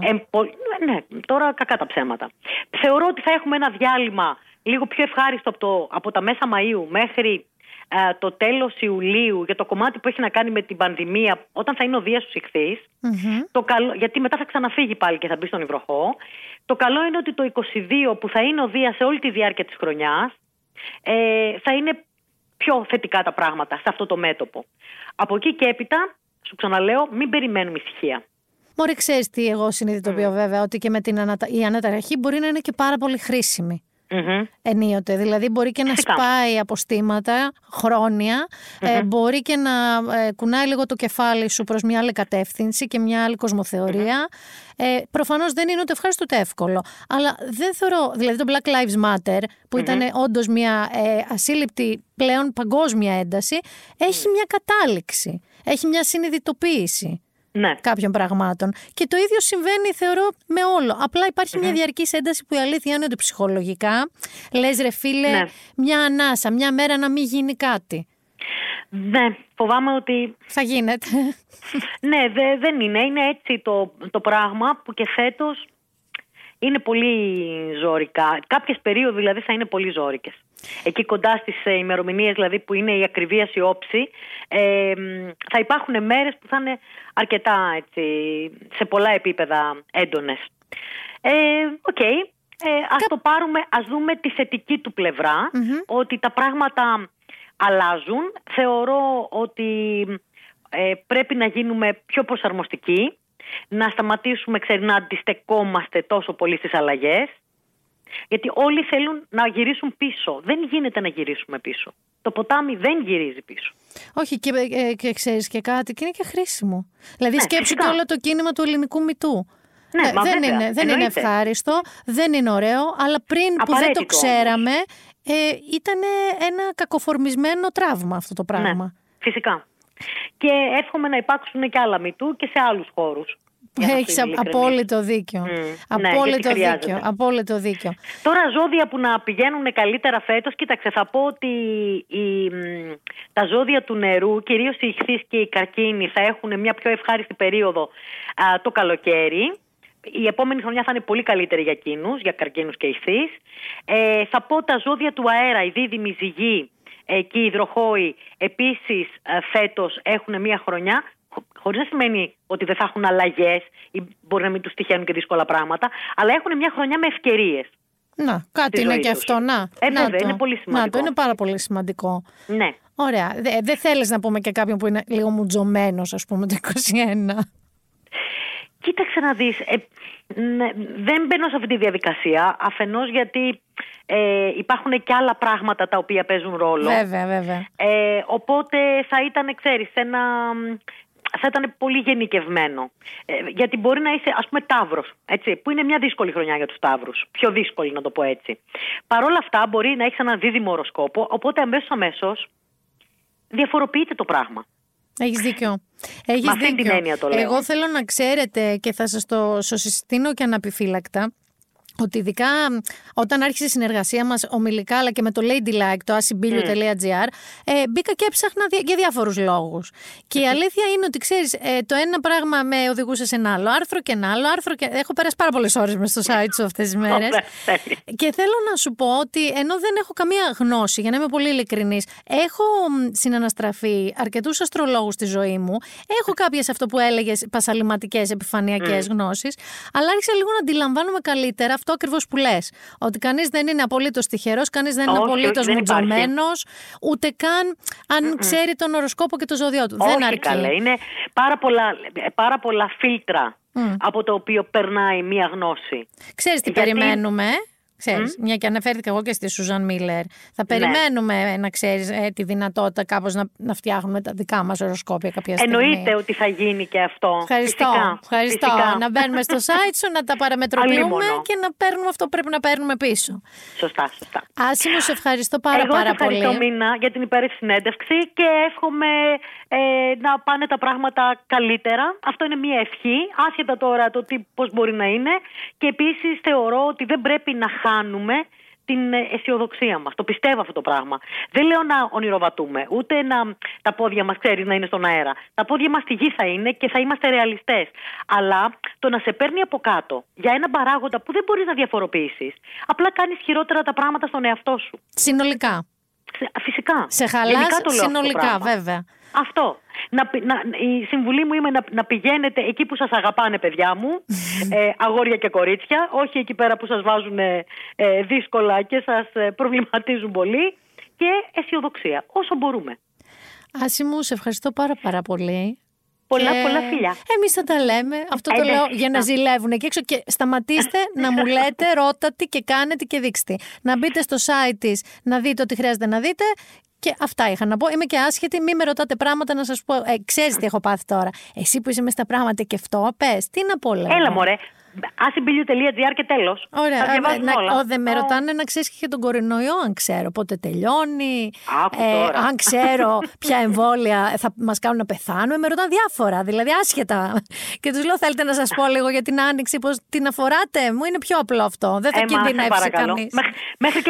Ναι, τώρα κακά τα ψέματα. Θεωρώ ότι θα έχουμε ένα διάλειμμα λίγο πιο ευχάριστο από τα μέσα Μαΐου μέχρι το τέλος Ιουλίου, για το κομμάτι που έχει να κάνει με την πανδημία, όταν θα είναι ο Δίας στους Ιχθύς, γιατί μετά θα ξαναφύγει πάλι και θα μπει στον Υδροχόο. Το καλό είναι ότι το 22 που θα είναι ο Δίας σε όλη τη διάρκεια της χρονιάς, θα είναι πιο θετικά τα πράγματα σε αυτό το μέτωπο. Από εκεί και έπειτα, σου ξαναλέω, μην περιμένουμε ησυχία. Μωρή, ξέρεις τι εγώ συνειδητοποιώ βέβαια, ότι και με την η αναταραχή μπορεί να είναι και πάρα πολύ χρήσιμη. Ενίοτε. Δηλαδή μπορεί και να σπάει αποστήματα χρόνια, μπορεί και να κουνάει λίγο το κεφάλι σου προς μια άλλη κατεύθυνση και μια άλλη κοσμοθεωρία. Προφανώς δεν είναι ούτε ευχάριστο ούτε εύκολο, αλλά δεν θεωρώ, δηλαδή το Black Lives Matter που ήταν όντως μια ασύλληπτη πλέον παγκόσμια ένταση, έχει μια κατάληξη, έχει μια συνειδητοποίηση κάποιων πραγμάτων. Και το ίδιο συμβαίνει, θεωρώ, με όλο. Απλά υπάρχει μια διαρκής ένταση που η αλήθεια είναι ότι ψυχολογικά λες, ρε φίλε, μια ανάσα, μια μέρα να μην γίνει κάτι. Ναι, φοβάμαι ότι θα γίνεται. Ναι, δεν είναι. Είναι έτσι το πράγμα που και φέτος είναι πολύ ζωρικά. Κάποιες περίοδοι δηλαδή θα είναι πολύ ζωρικές. Εκεί κοντά στις ημερομηνίες δηλαδή που είναι η ακριβίας η όψη, θα υπάρχουν μέρες που θα είναι αρκετά έτσι, σε πολλά επίπεδα έντονες. Ας το πάρουμε, ας δούμε τη θετική του πλευρά, ότι τα πράγματα αλλάζουν. Θεωρώ ότι πρέπει να γίνουμε πιο προσαρμοστικοί, να σταματήσουμε να αντιστεκόμαστε τόσο πολύ στις αλλαγές. Γιατί όλοι θέλουν να γυρίσουν πίσω. Δεν γίνεται να γυρίσουμε πίσω. Το ποτάμι δεν γυρίζει πίσω. Όχι, και ξέρεις και κάτι, και είναι και χρήσιμο. Δηλαδή σκέψου και όλο το κίνημα του ελληνικού μητού. Ναι, δεν είναι ευχάριστο, δεν είναι ωραίο, αλλά πριν απαραίτητο, που δεν το ξέραμε, ήταν ένα κακοφορμισμένο τραύμα αυτό το πράγμα. Ναι, φυσικά. Και εύχομαι να υπάρξουν και άλλα μητού και σε άλλους χώρους. Έχεις απόλυτο δίκιο. Απόλυτο δίκιο. Τώρα ζώδια που να πηγαίνουν καλύτερα φέτος, κοίταξε, θα πω ότι τα ζώδια του νερού, κυρίως οι ιχθύς και οι καρκίνοι, θα έχουν μια πιο ευχάριστη περίοδο το καλοκαίρι. Η επόμενη χρονιά θα είναι πολύ καλύτερη για εκείνους, για καρκίνους και ιχθύς. Θα πω τα ζώδια του αέρα, οι δίδυμοι, ζυγοί και οι υδροχόοι, επίσης φέτος έχουν μια χρονιά, χωρίς να σημαίνει ότι δεν θα έχουν αλλαγές ή μπορεί να μην τους τυχαίνουν και δύσκολα πράγματα, αλλά έχουν μια χρονιά με ευκαιρίες. Να, κάτι είναι και αυτό. Βέβαια, είναι πολύ σημαντικό. Είναι πάρα πολύ σημαντικό. Ναι. Ωραία. Δεν θέλεις να πούμε και κάποιον που είναι λίγο μουτζωμένος, ας πούμε, το 21? Κοίταξε να δεις. Δεν μπαίνω σε αυτή τη διαδικασία. Αφενός γιατί υπάρχουν και άλλα πράγματα τα οποία παίζουν ρόλο. Βέβαια, βέβαια. Οπότε θα ήταν, ξέρεις, ένα θα ήταν πολύ γενικευμένο. Γιατί μπορεί να είσαι, ας πούμε, ταύρος, έτσι, που είναι μια δύσκολη χρονιά για τους ταύρους. Πιο δύσκολη, να το πω έτσι. Παρ' όλα αυτά, μπορεί να έχεις έναν δίδυμο οροσκόπο, οπότε αμέσως διαφοροποιείται το πράγμα. Έχεις δίκιο. Έχεις με αυτή την έννοια το λέω. Εγώ θέλω να ξέρετε και θα σας το συστήνω και αναπιφύλακτα, ότι ειδικά όταν άρχισε η συνεργασία μας ομιλικά αλλά και με το Ladylike, το asibilio.gr, μπήκα και έψαχνα για διάφορους λόγους. Και η αλήθεια είναι ότι ξέρεις, το ένα πράγμα με οδηγούσε σε ένα άλλο άρθρο και ένα άλλο άρθρο. Και... έχω περάσει πάρα πολλές ώρες μες στο site σου αυτές τις μέρες. Και θέλω να σου πω ότι ενώ δεν έχω καμία γνώση, για να είμαι πολύ ειλικρινής, έχω συναναστραφεί αρκετούς αστρολόγους στη ζωή μου. Έχω κάποιες, αυτό που έλεγες, πασαλιματικές επιφανειακές γνώσεις, αλλά άρχισα λίγο να αντιλαμβάνομαι καλύτερα αυτό ακριβώς που λες. Ότι κανείς δεν είναι απολύτως τυχερός, κανείς δεν είναι απολύτως μουτζωμένος, ούτε καν αν ξέρει τον οροσκόπο και το ζώδιό του. Δεν αρκεί. Καλέ. Είναι πάρα πολλά φίλτρα από το οποίο περνάει μία γνώση. Ξέρεις τι περιμένουμε. Ξέρεις, μια και αναφέρθηκα εγώ και στη Σούζαν Μίλερ. Θα περιμένουμε να ξέρεις τη δυνατότητα κάπως να φτιάχνουμε τα δικά μας οροσκόπια κάποια στιγμή. Εννοείται ότι θα γίνει και αυτό. Ευχαριστώ. Φυσικά. Να μπαίνουμε στο site σου, να τα παραμετροποιούμε και να παίρνουμε αυτό που πρέπει να παίρνουμε πίσω. Σωστά. Άση μου, σε ευχαριστώ πάρα πολύ. Εγώ ευχαριστώ, Μίνα, για την υπέροχη συνέντευξη και εύχομαι να πάνε τα πράγματα καλύτερα. Αυτό είναι μια ευχή, άσχετα τώρα το πώς μπορεί να είναι. Και επίσης θεωρώ ότι δεν πρέπει να χάνουμε την αισιοδοξία μας. Το πιστεύω αυτό το πράγμα. Δεν λέω να ονειροβατούμε, ούτε να τα πόδια μας, ξέρεις, να είναι στον αέρα. Τα πόδια μας στη γη θα είναι και θα είμαστε ρεαλιστές. Αλλά το να σε παίρνει από κάτω για ένα παράγοντα που δεν μπορείς να διαφοροποιήσεις, απλά κάνεις χειρότερα τα πράγματα στον εαυτό σου. Συνολικά. Φυσικά. Σε χαλάς συνολικά, βέβαια. Αυτό. Η συμβουλή μου είναι να πηγαίνετε εκεί που σας αγαπάνε, παιδιά μου, αγόρια και κορίτσια, όχι εκεί πέρα που σας βάζουν δύσκολα και σας προβληματίζουν πολύ, και αισιοδοξία όσο μπορούμε. Άση μου, σε ευχαριστώ πάρα πολύ. Πολλά φιλιά. Εμείς θα τα λέμε. Αυτό το λέω για να ζηλεύουν εκεί έξω. Και σταματήστε να μου λέτε, ρώτατε και κάνετε και δείξτε. Να μπείτε στο site της, να δείτε ό,τι χρειάζεται να δείτε. Και αυτά είχα να πω. Είμαι και άσχετη. Μην με ρωτάτε πράγματα να σας πω. Ξέρεις τι έχω πάθει τώρα. Εσύ που είσαι μες στα πράγματα και αυτό, πες. Τι να πω, λέω. Έλα, μωρέ. Asibilio.gr και τέλος. Ωραία. Δεν με ρωτάνε να ξέρεις και τον κορονοϊό, αν ξέρω πότε τελειώνει. Αν ξέρω ποια εμβόλια θα μας κάνουν να πεθάνουμε. Με ρωτάνε διάφορα, δηλαδή άσχετα. Και τους λέω, θέλετε να σας πω λίγο για την άνοιξη, πώς την αφοράτε? Μου είναι πιο απλό αυτό. Δεν θα κινδυνεύσει κανείς. Μέχρι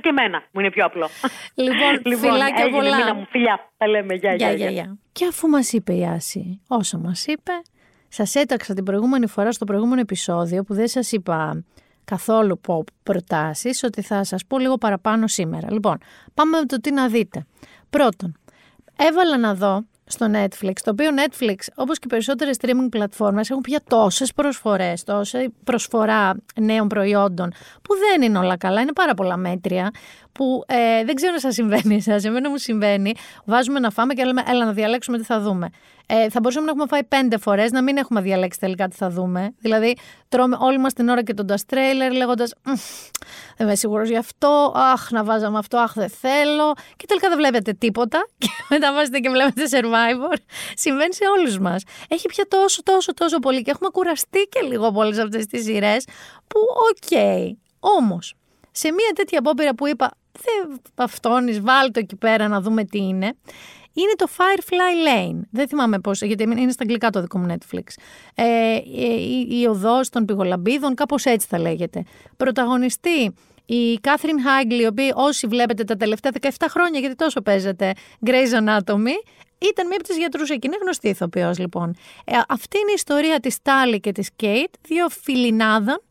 και εμένα μου είναι πιο απλό. Λοιπόν, φιλάκια πολλά. Φιλιά, τα λέμε. Γεια. Και αφού μας είπε η Άση όσα μας είπε. Σας έταξα την προηγούμενη φορά στο προηγούμενο επεισόδιο που δεν σας είπα καθόλου προτάσεις, ότι θα σας πω λίγο παραπάνω σήμερα. Λοιπόν, πάμε με το τι να δείτε. Πρώτον, έβαλα να δω στο Netflix, το οποίο Netflix, όπως και περισσότερες streaming πλατφόρμες, έχουν πια τόσες προσφορές, τόση προσφορά νέων προϊόντων, που δεν είναι όλα καλά, είναι πάρα πολλά μέτρια, που δεν ξέρω αν σας συμβαίνει εσάς, εμένα μου συμβαίνει, βάζουμε να φάμε και λέμε, έλα να διαλέξουμε τι θα δούμε. Θα μπορούσαμε να έχουμε φάει 5 φορές, να μην έχουμε διαλέξει τελικά τι θα δούμε. Δηλαδή, τρώμε όλοι μας την ώρα και τον dash trailer, λέγοντας, δεν είμαι σίγουρος γι' αυτό, αχ, να βάζαμε αυτό, αχ, δεν θέλω. Και τελικά δεν βλέπετε τίποτα. Και μετά βάζετε και βλέπετε Survivor. Συμβαίνει σε όλους μας. Έχει πια τόσο πολύ. Και έχουμε κουραστεί και λίγο από όλες αυτές τις σειρές, που Όμως, σε μια τέτοια απόπειρα που είπα, δεν παυτώνεις, βάλτο εκεί πέρα να δούμε τι είναι. Είναι το Firefly Lane. Δεν θυμάμαι πώς, γιατί είναι στα αγγλικά το δικό μου Netflix. Η οδός των πυγολαμπίδων, κάπως έτσι θα λέγεται. Πρωταγωνιστή η Catherine Hagley, η οποία όσοι βλέπετε τα τελευταία 17 χρόνια, γιατί τόσο παίζεται, Grey's Anatomy, ήταν μία από τις γιατρούς εκεί. Είναι γνωστή ηθοποιός, λοιπόν. Αυτή είναι η ιστορία της Τάλι και της Κέιτ, δύο φιλινάδων,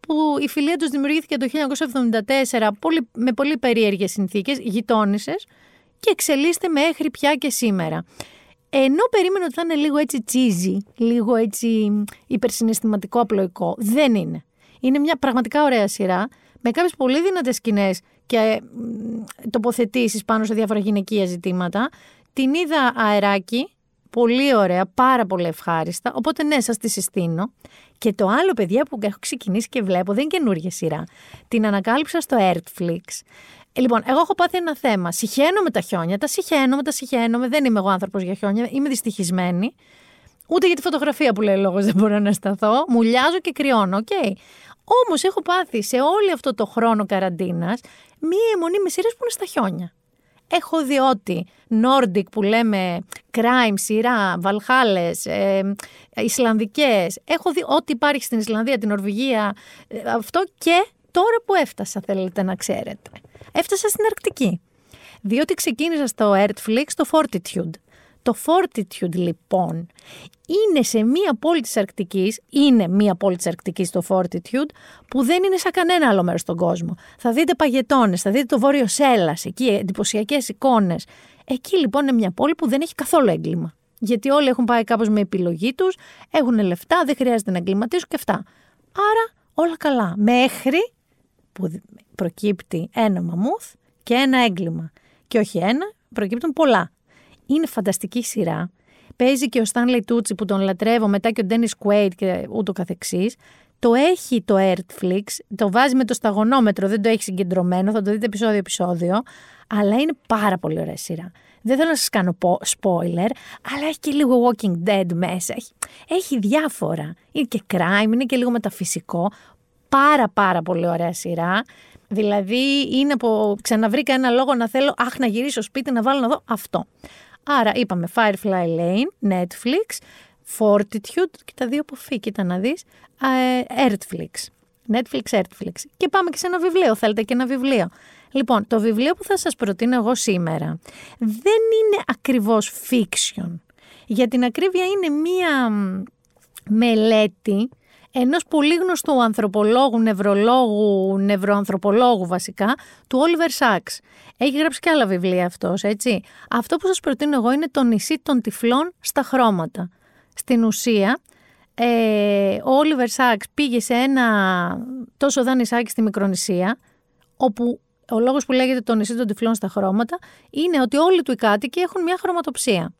που η φιλία τους δημιουργήθηκε το 1974 με πολύ περίεργες συνθήκες, γειτόνισσες, και εξελίσσεται μέχρι πια και σήμερα. Ενώ περίμενα ότι θα είναι λίγο έτσι cheesy, λίγο έτσι υπερσυναισθηματικό, απλοϊκό, δεν είναι. Είναι μια πραγματικά ωραία σειρά, με κάποιες πολύ δυνατές σκηνές και τοποθετήσεις πάνω σε διάφορα γυναικεία ζητήματα. Την είδα αεράκι, πολύ ωραία, πάρα πολύ ευχάριστα, οπότε ναι, σας τη συστήνω. Και το άλλο, παιδιά, που έχω ξεκινήσει και βλέπω, δεν είναι καινούργια σειρά. Την ανακάλυψα στο Netflix. Λοιπόν, εγώ έχω πάθει ένα θέμα. Συχαίνομαι τα χιόνια, δεν είμαι εγώ άνθρωπος για χιόνια, είμαι δυστυχισμένη. Ούτε για τη φωτογραφία που λέει λόγος δεν μπορώ να σταθώ. Μουλιάζω και κρυώνω, οκ. Okay. Όμως έχω πάθει σε όλο αυτό το χρόνο καραντίνας μία αιμονή με σειρές που είναι στα χιόνια. Έχω δει ότι Nordic που λέμε crime, σειρά, Βαλχάλες, Ισλανδικές. Έχω δει ό,τι υπάρχει στην Ισλανδία, την Νορβηγία, αυτό και τώρα που έφτασα θέλετε να ξέρετε. Έφτασα στην Αρκτική, διότι ξεκίνησα στο Netflix το Fortitude. Το Fortitude λοιπόν είναι σε μία πόλη της Αρκτικής, είναι μία πόλη της Αρκτικής το Fortitude, που δεν είναι σαν κανένα άλλο μέρος στον κόσμο. Θα δείτε παγετώνες, θα δείτε το Βόρειο Σέλλας, εκεί εντυπωσιακές εικόνες. Εκεί λοιπόν είναι μια πόλη που δεν έχει καθόλου έγκλημα. Γιατί όλοι έχουν πάει κάπως με επιλογή τους, έχουν λεφτά, δεν χρειάζεται να εγκληματίσουν και αυτά. Άρα όλα καλά. Μέχρι που προκύπτει ένα μαμούθ και ένα έγκλημα. Και όχι ένα, προκύπτουν πολλά. Είναι φανταστική σειρά. Παίζει και ο Στάνλεϊ Τούτσι που τον λατρεύω, μετά και ο Ντένις Κουέιτ και ούτω καθεξής. Το έχει το Netflix, το βάζει με το σταγονόμετρο, δεν το έχει συγκεντρωμένο, θα το δείτε επεισόδιο-επεισόδιο. Αλλά είναι πάρα πολύ ωραία σειρά. Δεν θέλω να σας κάνω spoiler, αλλά έχει και λίγο Walking Dead μέσα. Έχει διάφορα. Είναι και crime, είναι και λίγο μεταφυσικό. Πάρα πολύ ωραία σειρά. Δηλαδή είναι από ξαναβρήκα ένα λόγο να θέλω να γυρίσω σπίτι να βάλω να δω αυτό. Άρα είπαμε Firefly Lane, Netflix, Fortitude και τα δύο από φύ, κοίτα να δεις, Netflix. Και πάμε και σε ένα βιβλίο, θέλετε και ένα βιβλίο. Λοιπόν, το βιβλίο που θα σας προτείνω εγώ σήμερα δεν είναι ακριβώς fiction. Για την ακρίβεια είναι μία μελέτη ενός πολύ γνωστού ανθρωπολόγου, νευρολόγου, νευροανθρωπολόγου βασικά, του Όλιβερ Σάξ. Έχει γράψει και άλλα βιβλία αυτός, έτσι. Αυτό που σας προτείνω εγώ είναι το νησί των τυφλών στα χρώματα. Στην ουσία, ο Όλιβερ Σάξ πήγε σε ένα τόσο δανεισάκι στη Μικρονησία, όπου ο λόγος που λέγεται το νησί των τυφλών στα χρώματα είναι ότι όλοι του οι κάτοικοι έχουν μια χρωματοψία.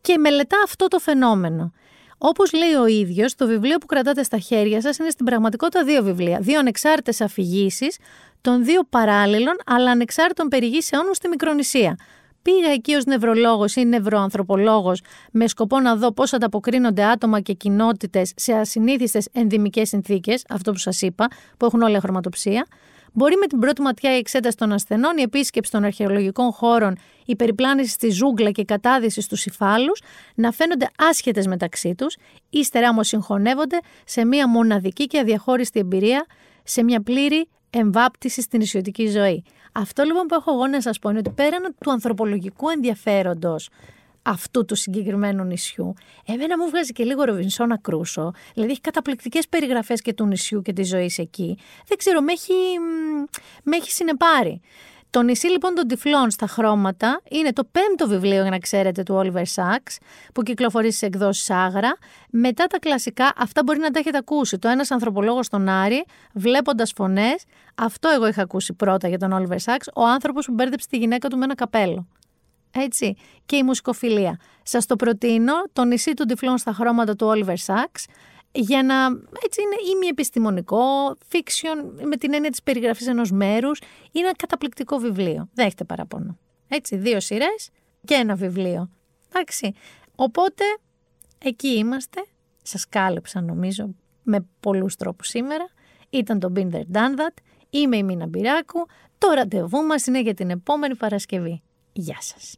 Και μελετά αυτό το φαινόμενο. Όπως λέει ο ίδιος, το βιβλίο που κρατάτε στα χέρια σας είναι στην πραγματικότητα δύο βιβλία. Δύο ανεξάρτητες αφηγήσεις των δύο παράλληλων αλλά ανεξάρτητων περιηγήσεών μου στη Μικρονησία. Πήγα εκεί ως νευρολόγος ή νευροανθρωπολόγος με σκοπό να δω πώς ανταποκρίνονται άτομα και κοινότητες σε ασυνήθιστες ενδυμικές συνθήκες, αυτό που σας είπα, που έχουν όλη χρωματοψία. Μπορεί με την πρώτη ματιά η εξέταση των ασθενών, η επίσκεψη των αρχαιολογικών χώρων, η περιπλάνηση στη ζούγκλα και η κατάδυση στους υφάλους να φαίνονται άσχετες μεταξύ τους, ύστερα όμως συγχωνεύονται σε μια μοναδική και αδιαχώριστη εμπειρία, σε μια πλήρη εμβάπτιση στην ισιωτική ζωή. Αυτό λοιπόν που έχω εγώ να σας πω είναι ότι πέραν του ανθρωπολογικού ενδιαφέροντος αυτού του συγκεκριμένου νησιού, εμένα μου βγάζει και λίγο Ροβινσόνα Κρούσο, δηλαδή έχει καταπληκτικές περιγραφές και του νησιού και της ζωής εκεί. Δεν ξέρω, με έχει συνεπάρει. Το νησί λοιπόν των τυφλών στα χρώματα είναι το 5ο βιβλίο, για να ξέρετε, του Όλιβερ Σάξ, που κυκλοφορεί στις εκδόσεις Άγρα. Μετά τα κλασικά, αυτά μπορεί να τα έχετε ακούσει. Το ένας ανθρωπολόγος στον Άρη, βλέποντας φωνές. Αυτό εγώ είχα ακούσει πρώτα για τον Όλιβερ Σάξ, ο άνθρωπος που μπέρδεψε τη γυναίκα του με ένα καπέλο. Έτσι, και η μουσικοφιλία. Σας το προτείνω, το νησί των τυφλών στα χρώματα του Όλιβερ Σάξ, για να, έτσι, είναι ημιεπιστημονικό, fiction, με την έννοια της περιγραφής ενός μέρους. Είναι ένα καταπληκτικό βιβλίο, δεν έχετε παραπονό. Έτσι, δύο σειρές και ένα βιβλίο. Εντάξει, οπότε εκεί είμαστε, σας κάλεψα νομίζω με πολλούς τρόπους σήμερα. Ήταν το Been There Done That, είμαι η Μίνα Μπυράκου, το ραντεβού μας είναι για την επόμενη Παρασκευή. Γεια σας.